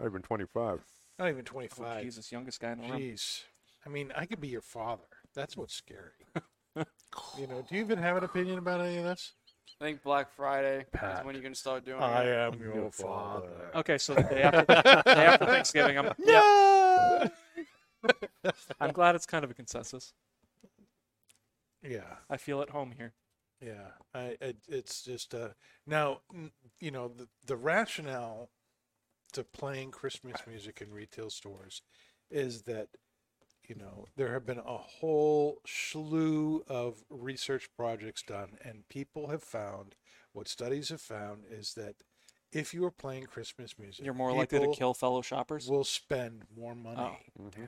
Not even twenty-five. Not even twenty-five. Oh, Jesus, youngest guy in the room. Jeez. I mean, I could be your father. That's what's scary. You know, do you even have an opinion about any of this? I think Black Friday Pat, is when you can start doing I it. I am your, your father. father. Okay, so the day after, the day after Thanksgiving, I'm... No! Yep. I'm glad it's kind of a consensus. Yeah. I feel at home here. Yeah. I. It, it's just... Uh, now, you know, the, the rationale... to playing Christmas music in retail stores is that, you know, there have been a whole slew of research projects done, and people have found, what studies have found is that if you are playing Christmas music, you're more likely to kill fellow shoppers, will spend more money. Oh, mm-hmm.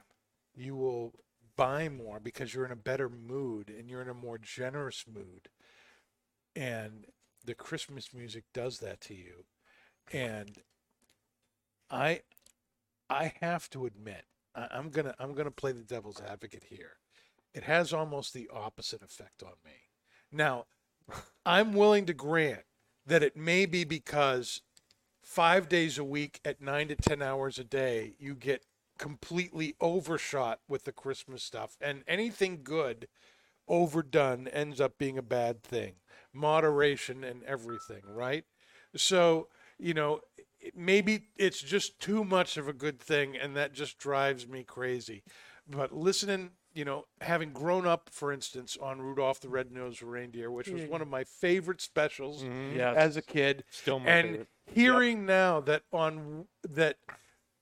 You will buy more because you're in a better mood and you're in a more generous mood. And the Christmas music does that to you. And I, I have to admit, I, I'm gonna I'm gonna play the devil's advocate here. It has almost the opposite effect on me. Now, I'm willing to grant that it may be because five days a week at nine to ten hours a day, you get completely overshot with the Christmas stuff, and anything good overdone ends up being a bad thing. Moderation and everything, right? So, you know. Maybe it's just too much of a good thing, and that just drives me crazy. But listening, you know, having grown up, for instance, on Rudolph the Red-Nosed Reindeer, which was one of my favorite specials mm-hmm. yeah, as a kid, still my and favorite. Hearing yep. now that on that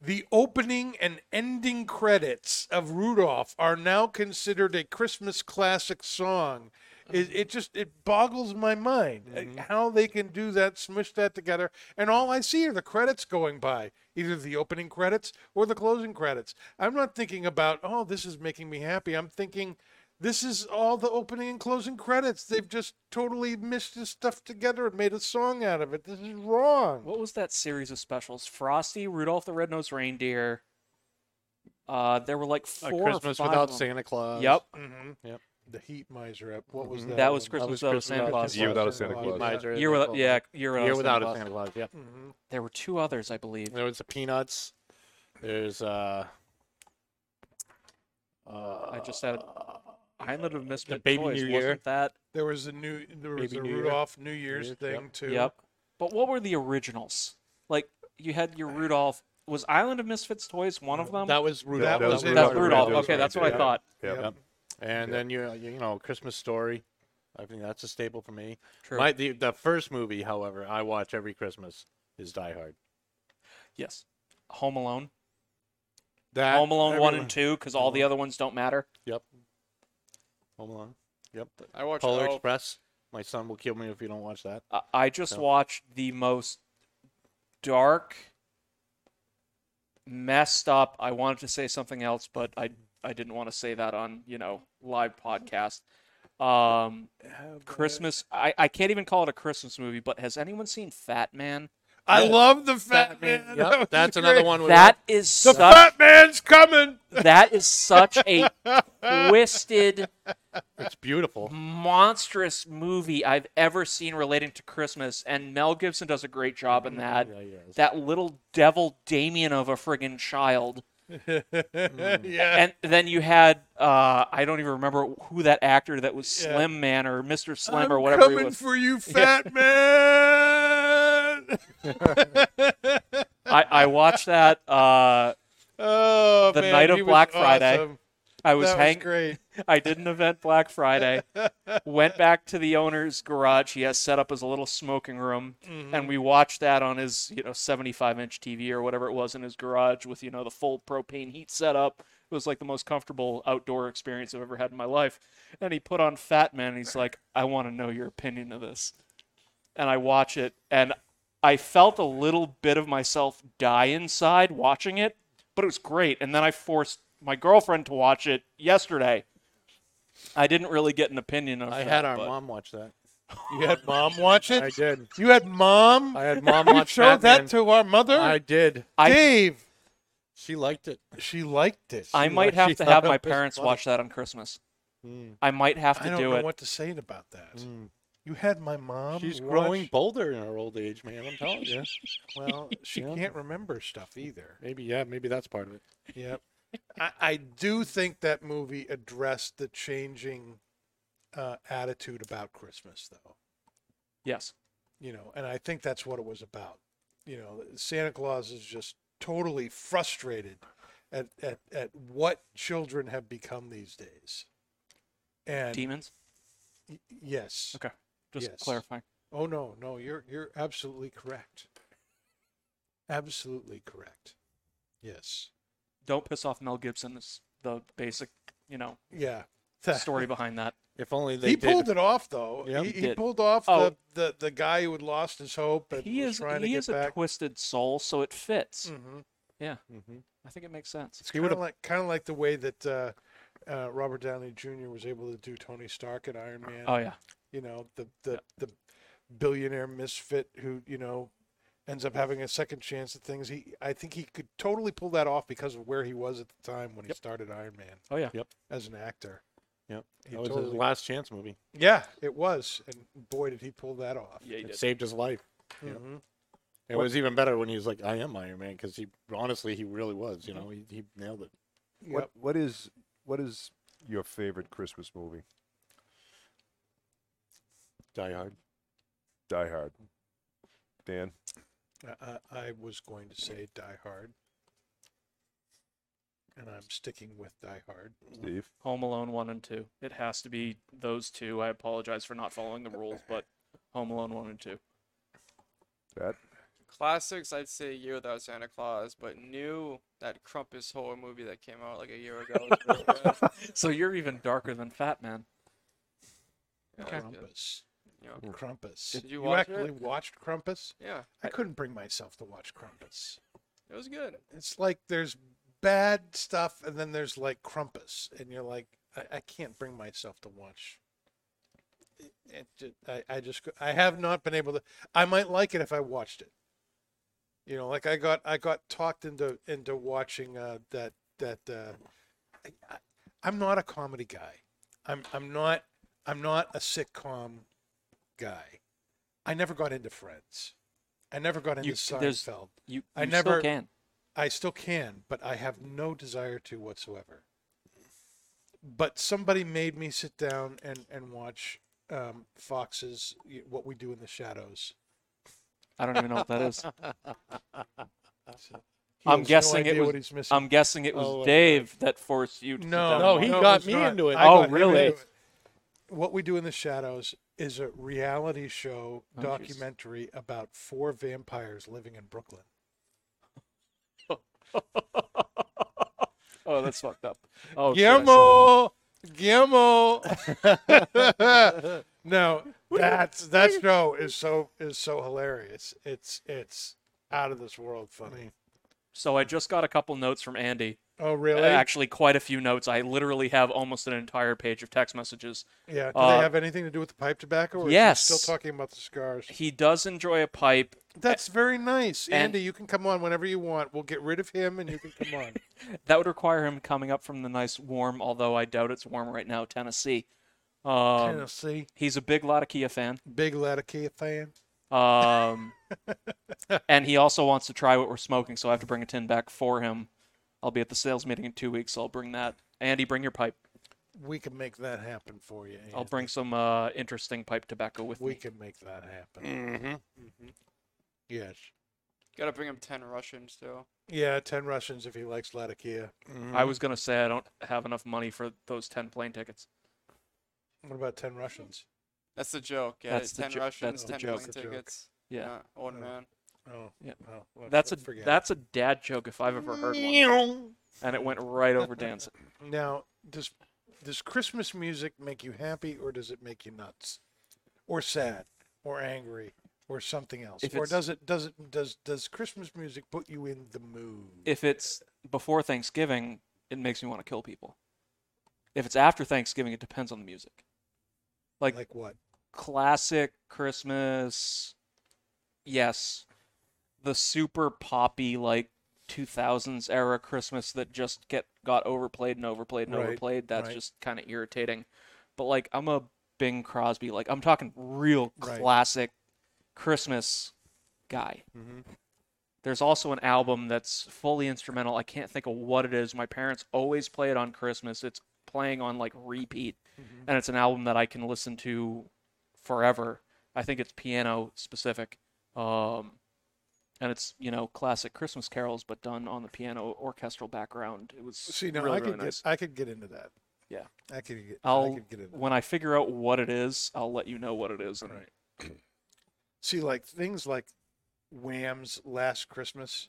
the opening and ending credits of Rudolph are now considered a Christmas classic song. It, it just it boggles my mind mm-hmm. how they can do that, smush that together, and all I see are the credits going by, either the opening credits or the closing credits. I'm not thinking about, oh, this is making me happy. I'm thinking, this is all the opening and closing credits. They've just totally mixed this stuff together and made a song out of it. This is wrong. What was that series of specials? Frosty, Rudolph the Red-Nosed Reindeer. Uh, there were like four or five. Christmas Without Santa Claus. Yep. Mm-hmm. Yep. The Heat Miser app. What was that? That was Christmas Without a Santa Claus. Year Without a Santa Claus. Heat Miser. Year without, yeah, Year Without, year without a Santa Claus. Yeah. Mm-hmm. There were two others, I believe. There was the Peanuts. There's. Uh, uh, I just had Island of Misfit Baby Toys. New Year. Wasn't that? There was a new. There was Baby a New Rudolph Year. New Year's Year. Thing yep. too. Yep. But what were the originals? Like you had your Rudolph. Was Island of Misfits Toys one of them? That was Rudolph. That was Rudolph. That was Rudolph. Rudolph. Okay, that's what yeah. I thought. Yeah. Yep. And yeah. then you you know Christmas Story, I think that's a staple for me. True. My, the the first movie, however, I watch every Christmas is Die Hard. Yes, Home Alone. That Home Alone everyone. one and two, because all the other ones don't matter. Yep. Home Alone. Yep. I watch Polar all... Express. My son will kill me if you don't watch that. Uh, I just so. watched the most dark, messed up. I wanted to say something else, but I. I didn't want to say that on, you know, live podcast. Um, Christmas. I, I can't even call it a Christmas movie, but has anyone seen Fat Man? I yes. love the Fat, Fat Man. Man. Yep. That that's great. Another one. That we is such, the Fat Man's coming. That is such a twisted It's beautiful. Monstrous movie I've ever seen relating to Christmas, and Mel Gibson does a great job in that. Yeah, yes. That little devil Damien of a friggin' child. Mm. Yeah. And then you had, uh, I don't even remember who that actor that was Slim yeah. Man or Mister Slim I'm or whatever he was. I'm coming for you, fat yeah. man! I, I watched that uh, oh, the man, night of Black Friday. Awesome. I was, was hang- great. I did an event Black Friday, went back to the owner's garage. He has set up as a little smoking room, mm-hmm. and we watched that on his, you know, seventy-five inch T V or whatever it was in his garage with, you know, the full propane heat setup. It was like the most comfortable outdoor experience I've ever had in my life. And he put on Fat Man, and he's like, I want to know your opinion of this. And I watch it, and I felt a little bit of myself die inside watching it, but it was great. And then I forced my girlfriend to watch it yesterday. I didn't really get an opinion of it. I that, had our but... mom watch that. You had mom watch it? I did. You had mom? I had mom watch it. You showed that, that to our mother? I did. I... Dave! She liked it. She liked it. She I might have to have my parents watch that on Christmas. Mm. I might have to do it. I don't know it. what to say about that. Mm. You had my mom. She's watch... growing bolder in her old age, man. I'm telling you. Well, she yeah. can't remember stuff either. Maybe, yeah. Maybe that's part of it. Yep. I, I do think that movie addressed the changing uh, attitude about Christmas, though. Yes. You know, and I think that's what it was about. You know, Santa Claus is just totally frustrated at, at, at what children have become these days. And demons? Y- yes. Okay. Just yes. clarifying. Oh, no, no. You're, you're absolutely correct. Absolutely correct. Yes. Don't piss off Mel Gibson is the basic, you know, yeah. story behind that. If only they he did. pulled it off, though. Yep. He, he, he pulled off oh. the, the, the guy who had lost his hope and he was is, trying to get back. He is a twisted soul, so it fits. Mm-hmm. Yeah. Mm-hmm. I think it makes sense. It's kind of like, kind of like the way that uh, uh, Robert Downey Junior was able to do Tony Stark at Iron Man. Oh, yeah. You know, the the, yeah. the billionaire misfit who, you know, ends up having a second chance at things. He, I think he could totally pull that off because of where he was at the time when yep. he started Iron Man. Oh, yeah. Yep. As an actor. Yep. He that was totally... his last chance movie. Yeah, it was. And boy, did he pull that off. Yeah, he did. It saved his life. Mm-hmm. Yep. It what... was even better when he was like, I am Iron Man, because he, honestly, he really was. You know, he, he nailed it. Yep. What What is What is your favorite Christmas movie? Die Hard. Die Hard. Dan? I, I was going to say Die Hard, and I'm sticking with Die Hard. Steve? Home Alone one and two. It has to be those two. I apologize for not following the rules, but Home Alone one and two. That? Classics, I'd say Year Without Santa Claus, but new, that Krampus horror movie that came out like a year ago. Really so you're even darker than Fat Man. Yeah, okay. Krampus. Yeah. Krampus. Did you, you watch actually it? watched Krampus? Yeah. I couldn't bring myself to watch Krampus. It was good. It's like there's bad stuff, and then there's like Krampus, and you're like, I, I can't bring myself to watch. It, it, it, I, I just, I have not been able to. I might like it if I watched it. You know, like I got, I got talked into into watching uh, that that. Uh, I, I, I'm not a comedy guy. I'm I'm not I'm not a sitcom guy. I never got into Friends. I never got into you, Seinfeld. You, you I never, still can. I still can, but I have no desire to whatsoever. But somebody made me sit down and, and watch um, Fox's What We Do in the Shadows. I don't even know what that is. So I'm guessing, no it was, I'm guessing it was oh, Dave that forced you to no, sit down. No, he no, got me not. into it. I oh, really? It. What We Do in the Shadows is a reality show oh, documentary geez. about four vampires living in Brooklyn. Oh, that's fucked up. Oh, Guillermo! Guillermo! No, that's, that show is so is so hilarious. It's, it's out of this world funny. So I just got a couple notes from Andy. Oh, really? Uh, actually, quite a few notes. I literally have almost an entire page of text messages. Yeah. Do uh, they have anything to do with the pipe tobacco? Or yes. Is he still talking about the cigars? He does enjoy a pipe. That's very nice. And Andy, you can come on whenever you want. We'll get rid of him and you can come on. That would require him coming up from the nice warm, although I doubt it's warm right now, Tennessee. Um, Tennessee. He's a big Latakia fan. Big Latakia fan. Um, and he also wants to try what we're smoking, so I have to bring a tin back for him. I'll be at the sales meeting in two weeks, so I'll bring that. Andy, bring your pipe. We can make that happen for you, Andy. I'll bring some uh, interesting pipe tobacco with we me. We can make that happen. Mm-hmm. Mm-hmm. Yes. Got to bring him ten Russians, though. Yeah, ten Russians if he likes Latakia. Mm-hmm. I was going to say I don't have enough money for those ten plane tickets. What about ten Russians? That's the joke. Yeah, that's ten ju- Russians, that's ten joke, plane tickets. Yeah. yeah. Old oh. man. Oh, yeah. Oh, well, that's a that's it. a dad joke if I've ever heard one. And it went right over Dan's. Now, does does Christmas music make you happy, or does it make you nuts, or sad, or angry, or something else? If or does it does it does does Christmas music put you in the mood? If it's before Thanksgiving, it makes me want to kill people. If it's after Thanksgiving, it depends on the music. Like like what? Classic Christmas. Yes. The super poppy, like, two thousands era Christmas that just get got overplayed and overplayed and right, overplayed. That's right. Just kind of irritating. But, like, I'm a Bing Crosby. Like, I'm talking real classic right. Christmas guy. Mm-hmm. There's also an album that's fully instrumental. I can't think of what it is. My parents always play it on Christmas. It's playing on, like, repeat. Mm-hmm. And it's an album that I can listen to forever. I think it's piano specific. Um... And it's, you know, classic Christmas carols, but done on the piano, orchestral background. It was See, no, really, I could really nice. Get, I could get into that. Yeah. I could get, I'll, I could get into that. When I figure out what it is, I'll let you know what it is. All right. See, like, things like Wham's Last Christmas.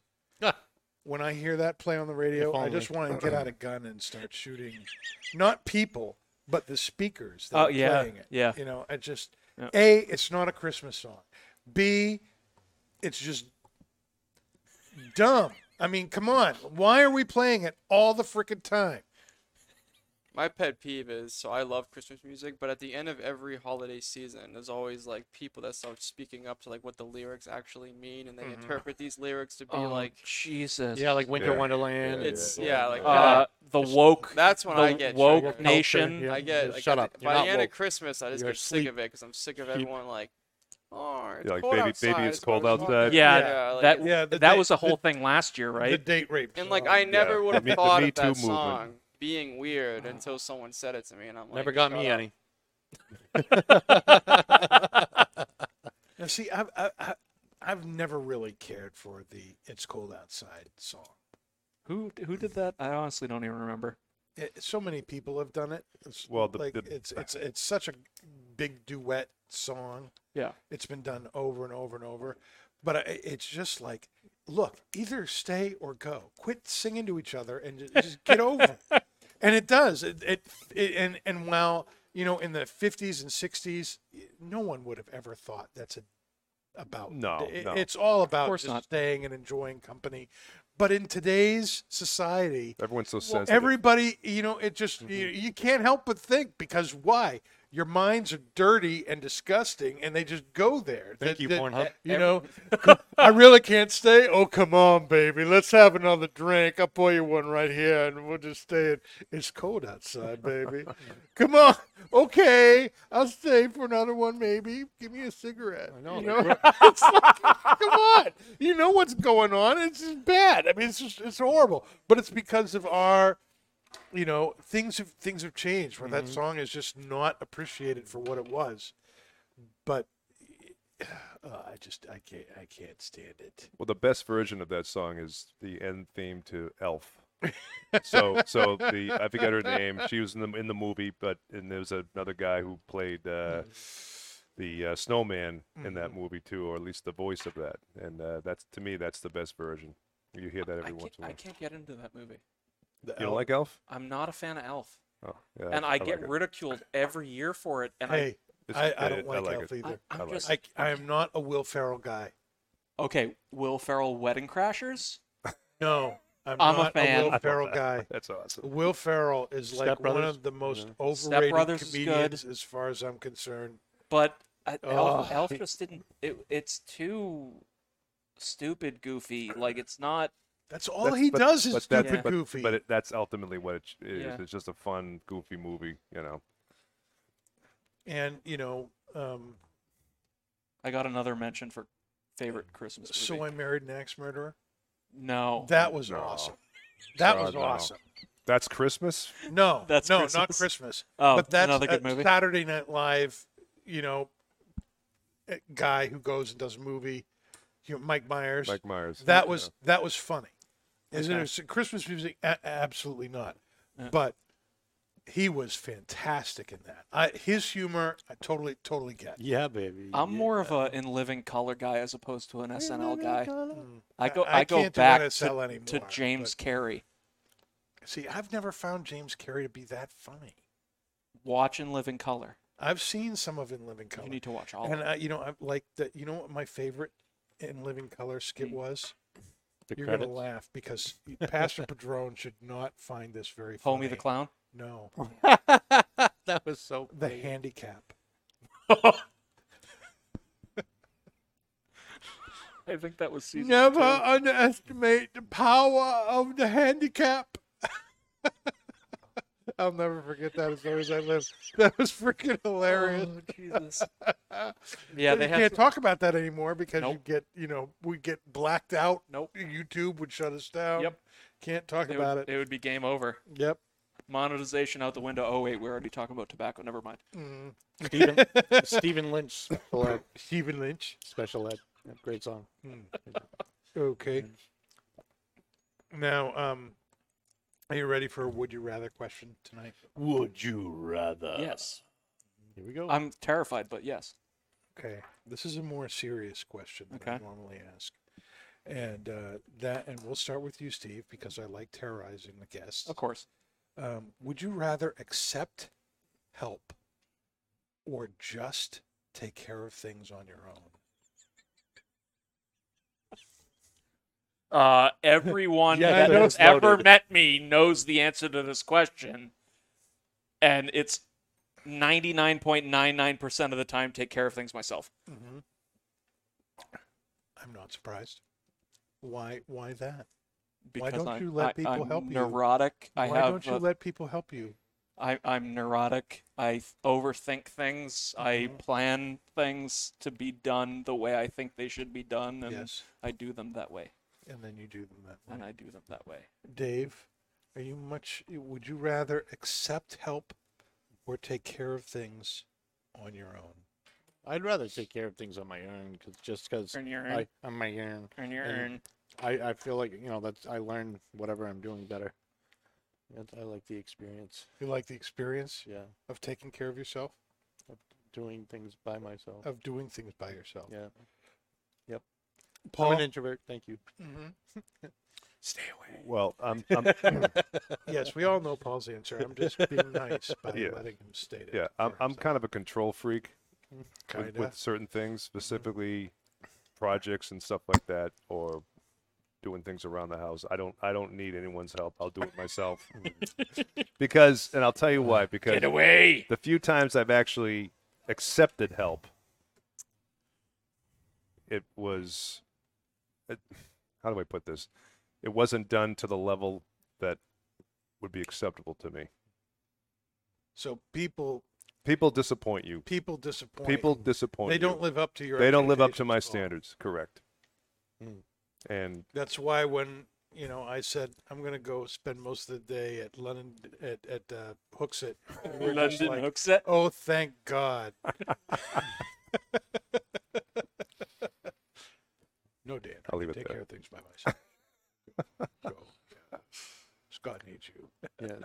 When I hear that play on the radio, I just want to get out a gun and start shooting. Not people, but the speakers that oh, are yeah, playing it. Yeah. You know, I just, yeah. A, it's not a Christmas song. B, it's just... dumb. I mean, come on. Why are we playing it all the frickin' time? My pet peeve is, so I love Christmas music, but at the end of every holiday season, there's always, like, people that start speaking up to, like, what the lyrics actually mean, and they mm-hmm. interpret these lyrics to be, oh, like... Jesus. Yeah, like Winter yeah. Wonderland. Yeah, it's, yeah, yeah like... Uh, the woke... That's when I get... woke triggered. Nation. Yeah. I get... Like, Shut up. By the end woke. Of Christmas, I just You're get sleep. sick of it, because I'm sick of everyone, Keep. like... Oh, it's yeah, like cold baby, outside. baby, it's cold outside. Yeah, yeah, like, that yeah, that date, was a whole the, thing last year, right? The date rape. And like, I never yeah. would have thought of that song movement. being weird until someone said it to me, and I'm like, never got me up. any. Now, see, I've I, I, I've never really cared for the "It's Cold Outside" song. Who who did that? I honestly don't even remember. It, so many people have done it. It's, well, the, like, the, it's it's it's such a big duet song. Yeah, it's been done over and over and over, but it's just like, look, either stay or go. Quit singing to each other and just get over it. And it does. It, it, it and and while you know in the fifties and sixties, no one would have ever thought that's a, about. No, it, no, it's all about just not. staying and enjoying company. But in today's society, everyone's so sensitive. Well, everybody, you know, it just mm-hmm. you, you can't help but think, because why? Your minds are dirty and disgusting, and they just go there. Thank the, you, the, Pornhub. You know, I really can't stay. Oh, come on, baby. Let's have another drink. I'll pour you one right here, and we'll just stay. In. It's cold outside, baby. Come on. Okay. I'll stay for another one, maybe. Give me a cigarette. I know. You know? It's like, come on. You know what's going on. It's just bad. I mean, it's just, it's horrible. But it's because of our... You know, things have things have changed where mm-hmm. that song is just not appreciated for what it was. But uh, I just I can't I can't stand it. Well, the best version of that song is the end theme to Elf. so so the I forget her name. She was in the in the movie, but and there was another guy who played uh, the uh, snowman mm-hmm. in that movie too, or at least the voice of that. And uh, that's to me that's the best version. You hear that every once in a while. I can't get into that movie. You don't like Elf? I'm not a fan of Elf. Oh, yeah, and I, I get like ridiculed it. every year for it. And hey, I, I, I don't like, I like Elf it. either. I, I'm I, just, I, I am not a Will Ferrell guy. Okay, Will Ferrell Wedding Crashers? No, I'm, I'm not a, fan. a Will Ferrell guy. That's awesome. Will Ferrell is Step like Brothers? one of the most yeah. overrated comedians as far as I'm concerned. But I, Elf, oh. Elf just didn't... It, it's too stupid goofy. Like, it's not... That's all that's, he but, does is stupid yeah. goofy. But, but it, that's ultimately what it is. Yeah. It's just a fun, goofy movie, you know. And, you know, um, I got another mention for favorite Christmas movie. So I Married an Axe Murderer? No. That was no. awesome. That God, was awesome. No. That's Christmas? No. That's no, Christmas. Not Christmas. Oh, but that's another good movie. Saturday Night Live, you know, guy who goes and does a movie. You know, Mike Myers. Mike Myers. That yeah. was that was funny. Is okay. it a Christmas music? A- absolutely not. Yeah. But he was fantastic in that. I, his humor, I totally, totally get. Yeah, baby. I'm yeah. more of a In Living Color guy as opposed to an in S N L guy. Mm. I go, I, I go back to, anymore, to James but... Carey. See, I've never found James Carey to be that funny. Watch In Living Color. I've seen some of In Living Color. You need to watch all. And I, you know, I like the. You know what my favorite In Living Color skit was? The You're going to laugh because Pastor Padron should not find this very funny. Homie the Clown? No. That was so The funny. Handicap. I think that was season Never two. Underestimate the power of the handicap. I'll never forget that as long as I live. That was freaking hilarious. Oh, Jesus. Yeah, they have can't to... talk about that anymore because nope. you get, you know, we get blacked out. Nope. YouTube would shut us down. Yep. Can't talk they about would, it. It would be game over. Yep. Monetization out the window. Oh, wait, we're already talking about tobacco. Never mind. Mm. Stephen, Stephen Lynch. Stephen Lynch. Special Ed. Great song. Mm. Okay. Mm. Now, um, are you ready for a would you rather question tonight? Would you rather? Yes. Here we go. I'm terrified, but yes. Okay. This is a more serious question than okay. I normally ask. And uh, that, and we'll start with you, Steve, because I like terrorizing the guests. Of course. Um, would you rather accept help or just take care of things on your own? Uh, everyone yeah, that has ever loaded. met me knows the answer to this question, and it's ninety-nine point nine nine percent of the time take care of things myself. Mm-hmm. I'm not surprised. Why? Why that? Because why don't I, you let I, people I'm help neurotic. you? Neurotic. I why have don't you a, let people help you? I, I'm neurotic. I overthink things. Mm-hmm. I plan things to be done the way I think they should be done, and yes. I do them that way. And then you do them that way. And I do them that way. Dave, are you much? Would you rather accept help or take care of things on your own? I'd rather take care of things on my own, cause just because on my own. On your own. I, I feel like, you know, that's I learn whatever I'm doing better. I like the experience. You like the experience? Yeah. Of taking care of yourself? Of doing things by myself. Of doing things by yourself. Yeah. Yep. Paul? I'm an introvert. Thank you. Mm-hmm. Stay away. Well, I'm. I'm yes, we all know Paul's answer. I'm just being nice by yeah. letting him state it. Yeah, I'm. I'm kind of a control freak with, with certain things, specifically mm-hmm. projects and stuff like that, or doing things around the house. I don't. I don't need anyone's help. I'll do it myself. Because, and I'll tell you why. Because get away. The few times I've actually accepted help, it was. It, how do I put this? It wasn't done to the level that would be acceptable to me. So people, people disappoint you. People disappoint. People disappoint. They you. don't live up to your. They don't live up to my standards. Correct. Mm. And that's why when you know I said I'm going to go spend most of the day at London at at uh, Hooksett. We're London like, Hooksett. Oh, thank God. No, Dan. I'll leave it there. Take care of things by myself. Go. Yeah. Scott needs you. Yeah.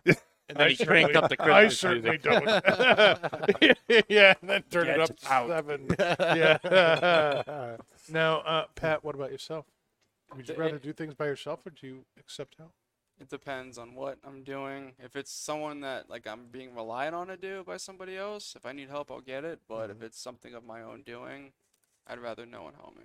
And then I he cranked up the Christmas. I certainly don't. Yeah, and then turn Get it up to out. seven. Yeah. Now, uh, Pat, what about yourself? Would you rather do things by yourself, or do you accept help? It depends on what I'm doing. If it's someone that like I'm being relied on to do by somebody else, if I need help, I'll get it. But mm-hmm. if it's something of my own doing, I'd rather no one help me.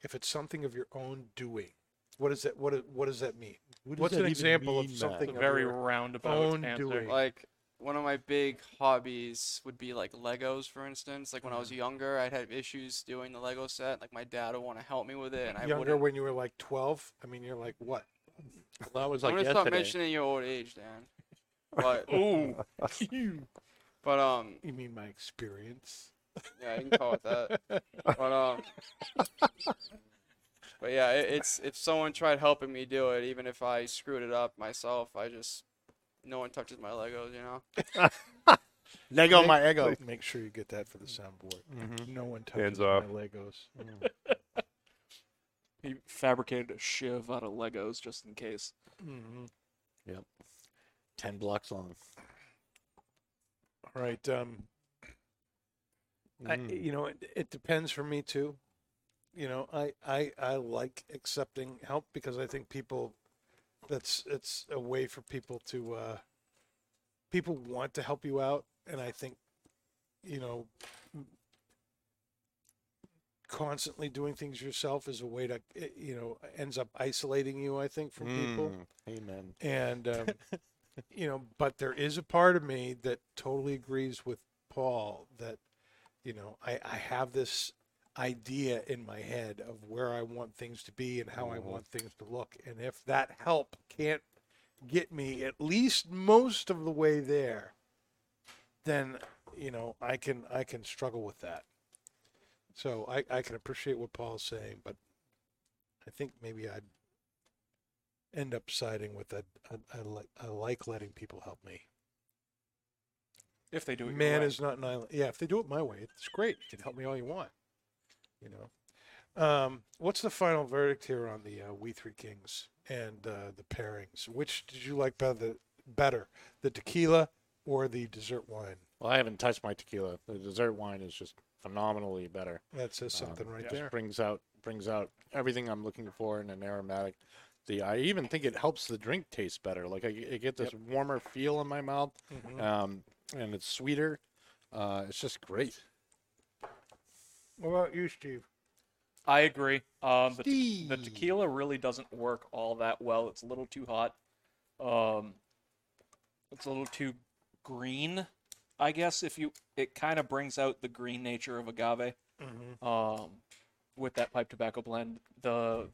If it's something of your own doing, what is that? What what does that mean? What does What's that an example of something a very of your roundabout own answer. doing? Like one of my big hobbies would be like Legos, for instance. Like when I was younger, I'd have issues doing the Lego set. Like my dad would want to help me with it, and I younger wouldn't. When you were like twelve. I mean, you're like what? Well, that was like I'm gonna yesterday. Stop mentioning your old age, Dan. But ooh, But um, you mean my experience? Yeah, you can call it that. But um, but yeah, it, it's if someone tried helping me do it, even if I screwed it up myself, I just no one touches my Legos, you know. Lego make, my ego. Make sure you get that for the soundboard. Mm-hmm. No one touches my Legos. Mm. He fabricated a shiv out of Legos just in case. Mm-hmm. Yep. Ten blocks long. All right. Um, mm. I, you know, it, it depends for me, too. You know, I, I I like accepting help because I think people, that's it's a way for people to, uh, people want to help you out. And I think, you know, constantly doing things yourself is a way to, you know, ends up isolating you, I think, from mm. people. Amen. And, um, you know, but there is a part of me that totally agrees with Paul that, you know, I, I have this idea in my head of where I want things to be and how mm. I want things to look. And if that help can't get me at least most of the way there, then, you know, I can I can struggle with that. So I, I can appreciate what Paul's saying, but I think maybe I'd end up siding with that. I, I, I like I like letting people help me. If they do it, man is not an island. Yeah, if they do it my way, it's great. You can help me all you want. You know, um, what's the final verdict here on the uh, We Three Kings and uh, the pairings? Which did you like better, better, the tequila or the dessert wine? Well, I haven't touched my tequila. The dessert wine is just phenomenally better. That says something um, right yeah. there. Brings out brings out everything I'm looking for in an aromatic. The I even think it helps the drink taste better. Like I, I get this yep. warmer feel in my mouth, mm-hmm. um, and it's sweeter. Uh, it's just great. What about you, Steve? I agree. Um, but te- the tequila really doesn't work all that well. It's a little too hot. Um, it's a little too green, I guess. If you, it kind of brings out the green nature of agave mm-hmm. um, with that pipe tobacco blend. The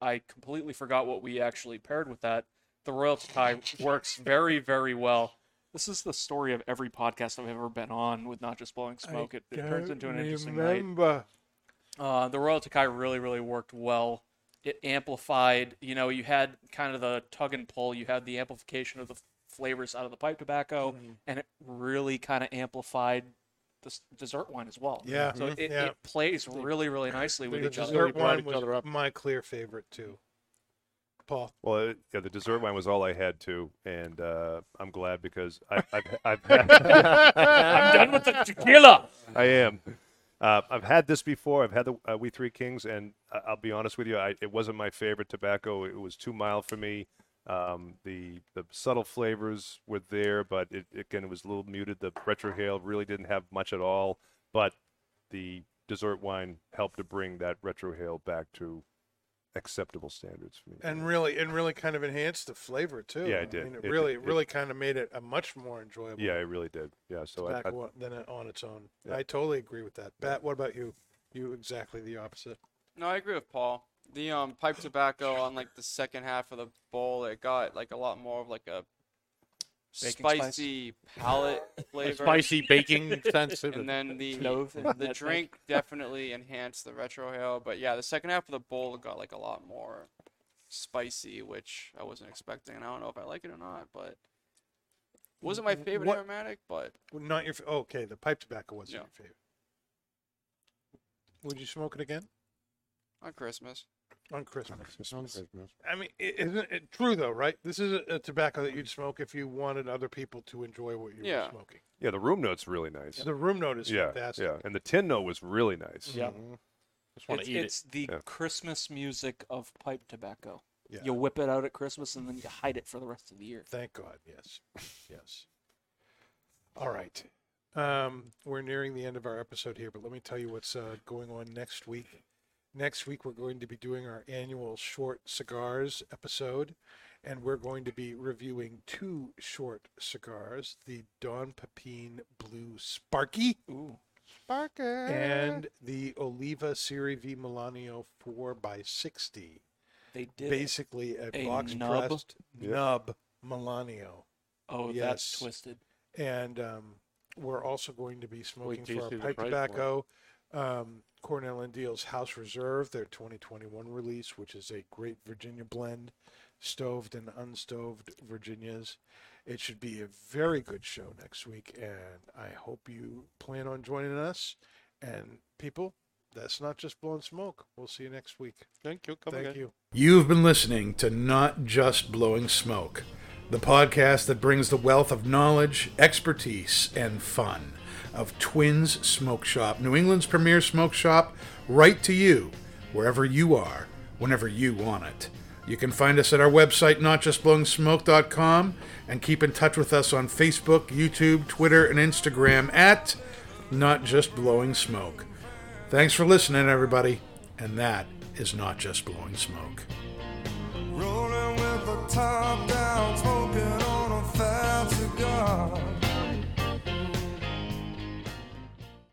I completely forgot what we actually paired with that. The Royal Takai works very, very well. This is the story of every podcast I've ever been on with Not Just Blowing Smoke. It, it turns into an interesting remember. night. Uh, the Royal Takai really, really worked well. It amplified, you know, you had kind of the tug and pull. You had the amplification of the flavors out of the pipe tobacco, mm-hmm. and it really kind of amplified the dessert wine as well. Yeah. So mm-hmm. it, yeah. it plays really, really nicely with the each other. The dessert wine was my clear favorite, too. Paul. Well, it, yeah, the dessert wine was all I had too, and uh, I'm glad because I, I've, I've had... I'm done with the tequila. I am. Uh, I've had this before. I've had the uh, We Three Kings, and I'll be honest with you, I, it wasn't my favorite tobacco. It was too mild for me. Um, the the subtle flavors were there, but it, again, it was a little muted. The retrohale really didn't have much at all, but the dessert wine helped to bring that retrohale back to acceptable standards for me, and really, and really, kind of enhanced the flavor too. Yeah, it did. I mean, it, it really, it, really, it, kind of made it a much more enjoyable. Yeah, it really did. Yeah, so I, I, than on its own. Yeah. I totally agree with that. Bat, what about you? You exactly the opposite. No, I agree with Paul. The um pipe tobacco on like the second half of the bowl, it got like a lot more of like a baking spicy spice. palate flavor, a spicy baking sense, and then the the, the drink definitely enhanced the retrohale. But yeah, the second half of the bowl got like a lot more spicy, which I wasn't expecting. I don't know if I like it or not, but it wasn't my favorite what? aromatic. But well, not your oh, okay. The pipe tobacco wasn't yeah. your favorite. Would you smoke it again on Christmas? On Christmas. On Christmas. I mean, isn't it true, though, right? This is a tobacco that you'd smoke if you wanted other people to enjoy what you yeah. were smoking. Yeah, the room note's really nice. Yeah. The room note is yeah, fantastic. Yeah, and the tin note was really nice. Yeah. Mm-hmm. Just want to eat it's it. It's the yeah. Christmas music of pipe tobacco. Yeah. You whip it out at Christmas, and then you hide it for the rest of the year. Thank God, yes. Yes. All right. Um, we're nearing the end of our episode here, but let me tell you what's uh, going on next week. Next week, we're going to be doing our annual Short Cigars episode, and we're going to be reviewing two short cigars, the Don Pepin Blue Sparky, Ooh. Sparky, and the Oliva Serie V Melanio four by sixty. They did basically a, a box-pressed nub, nub Melanio. Oh, yes. That's twisted. And um, we're also going to be smoking Wait, for our pipe tobacco, um, Cornell and Diehl's House Reserve, their twenty twenty-one release, which is a great Virginia blend, stoved and unstoved Virginias. It should be a very good show next week, and I hope you plan on joining us. And people, that's Not Just Blowing Smoke. We'll see you next week. Thank you. Come Thank again. you. You've been listening to Not Just Blowing Smoke, the podcast that brings the wealth of knowledge, expertise, and fun of Twins Smoke Shop, New England's premier smoke shop, right to you, wherever you are, whenever you want it. You can find us at our website, not just blowing smoke dot com, and keep in touch with us on Facebook, YouTube, Twitter, and Instagram at Not Just Blowing Smoke. Thanks for listening, everybody, and that is Not Just Blowing Smoke. Rolling with the time.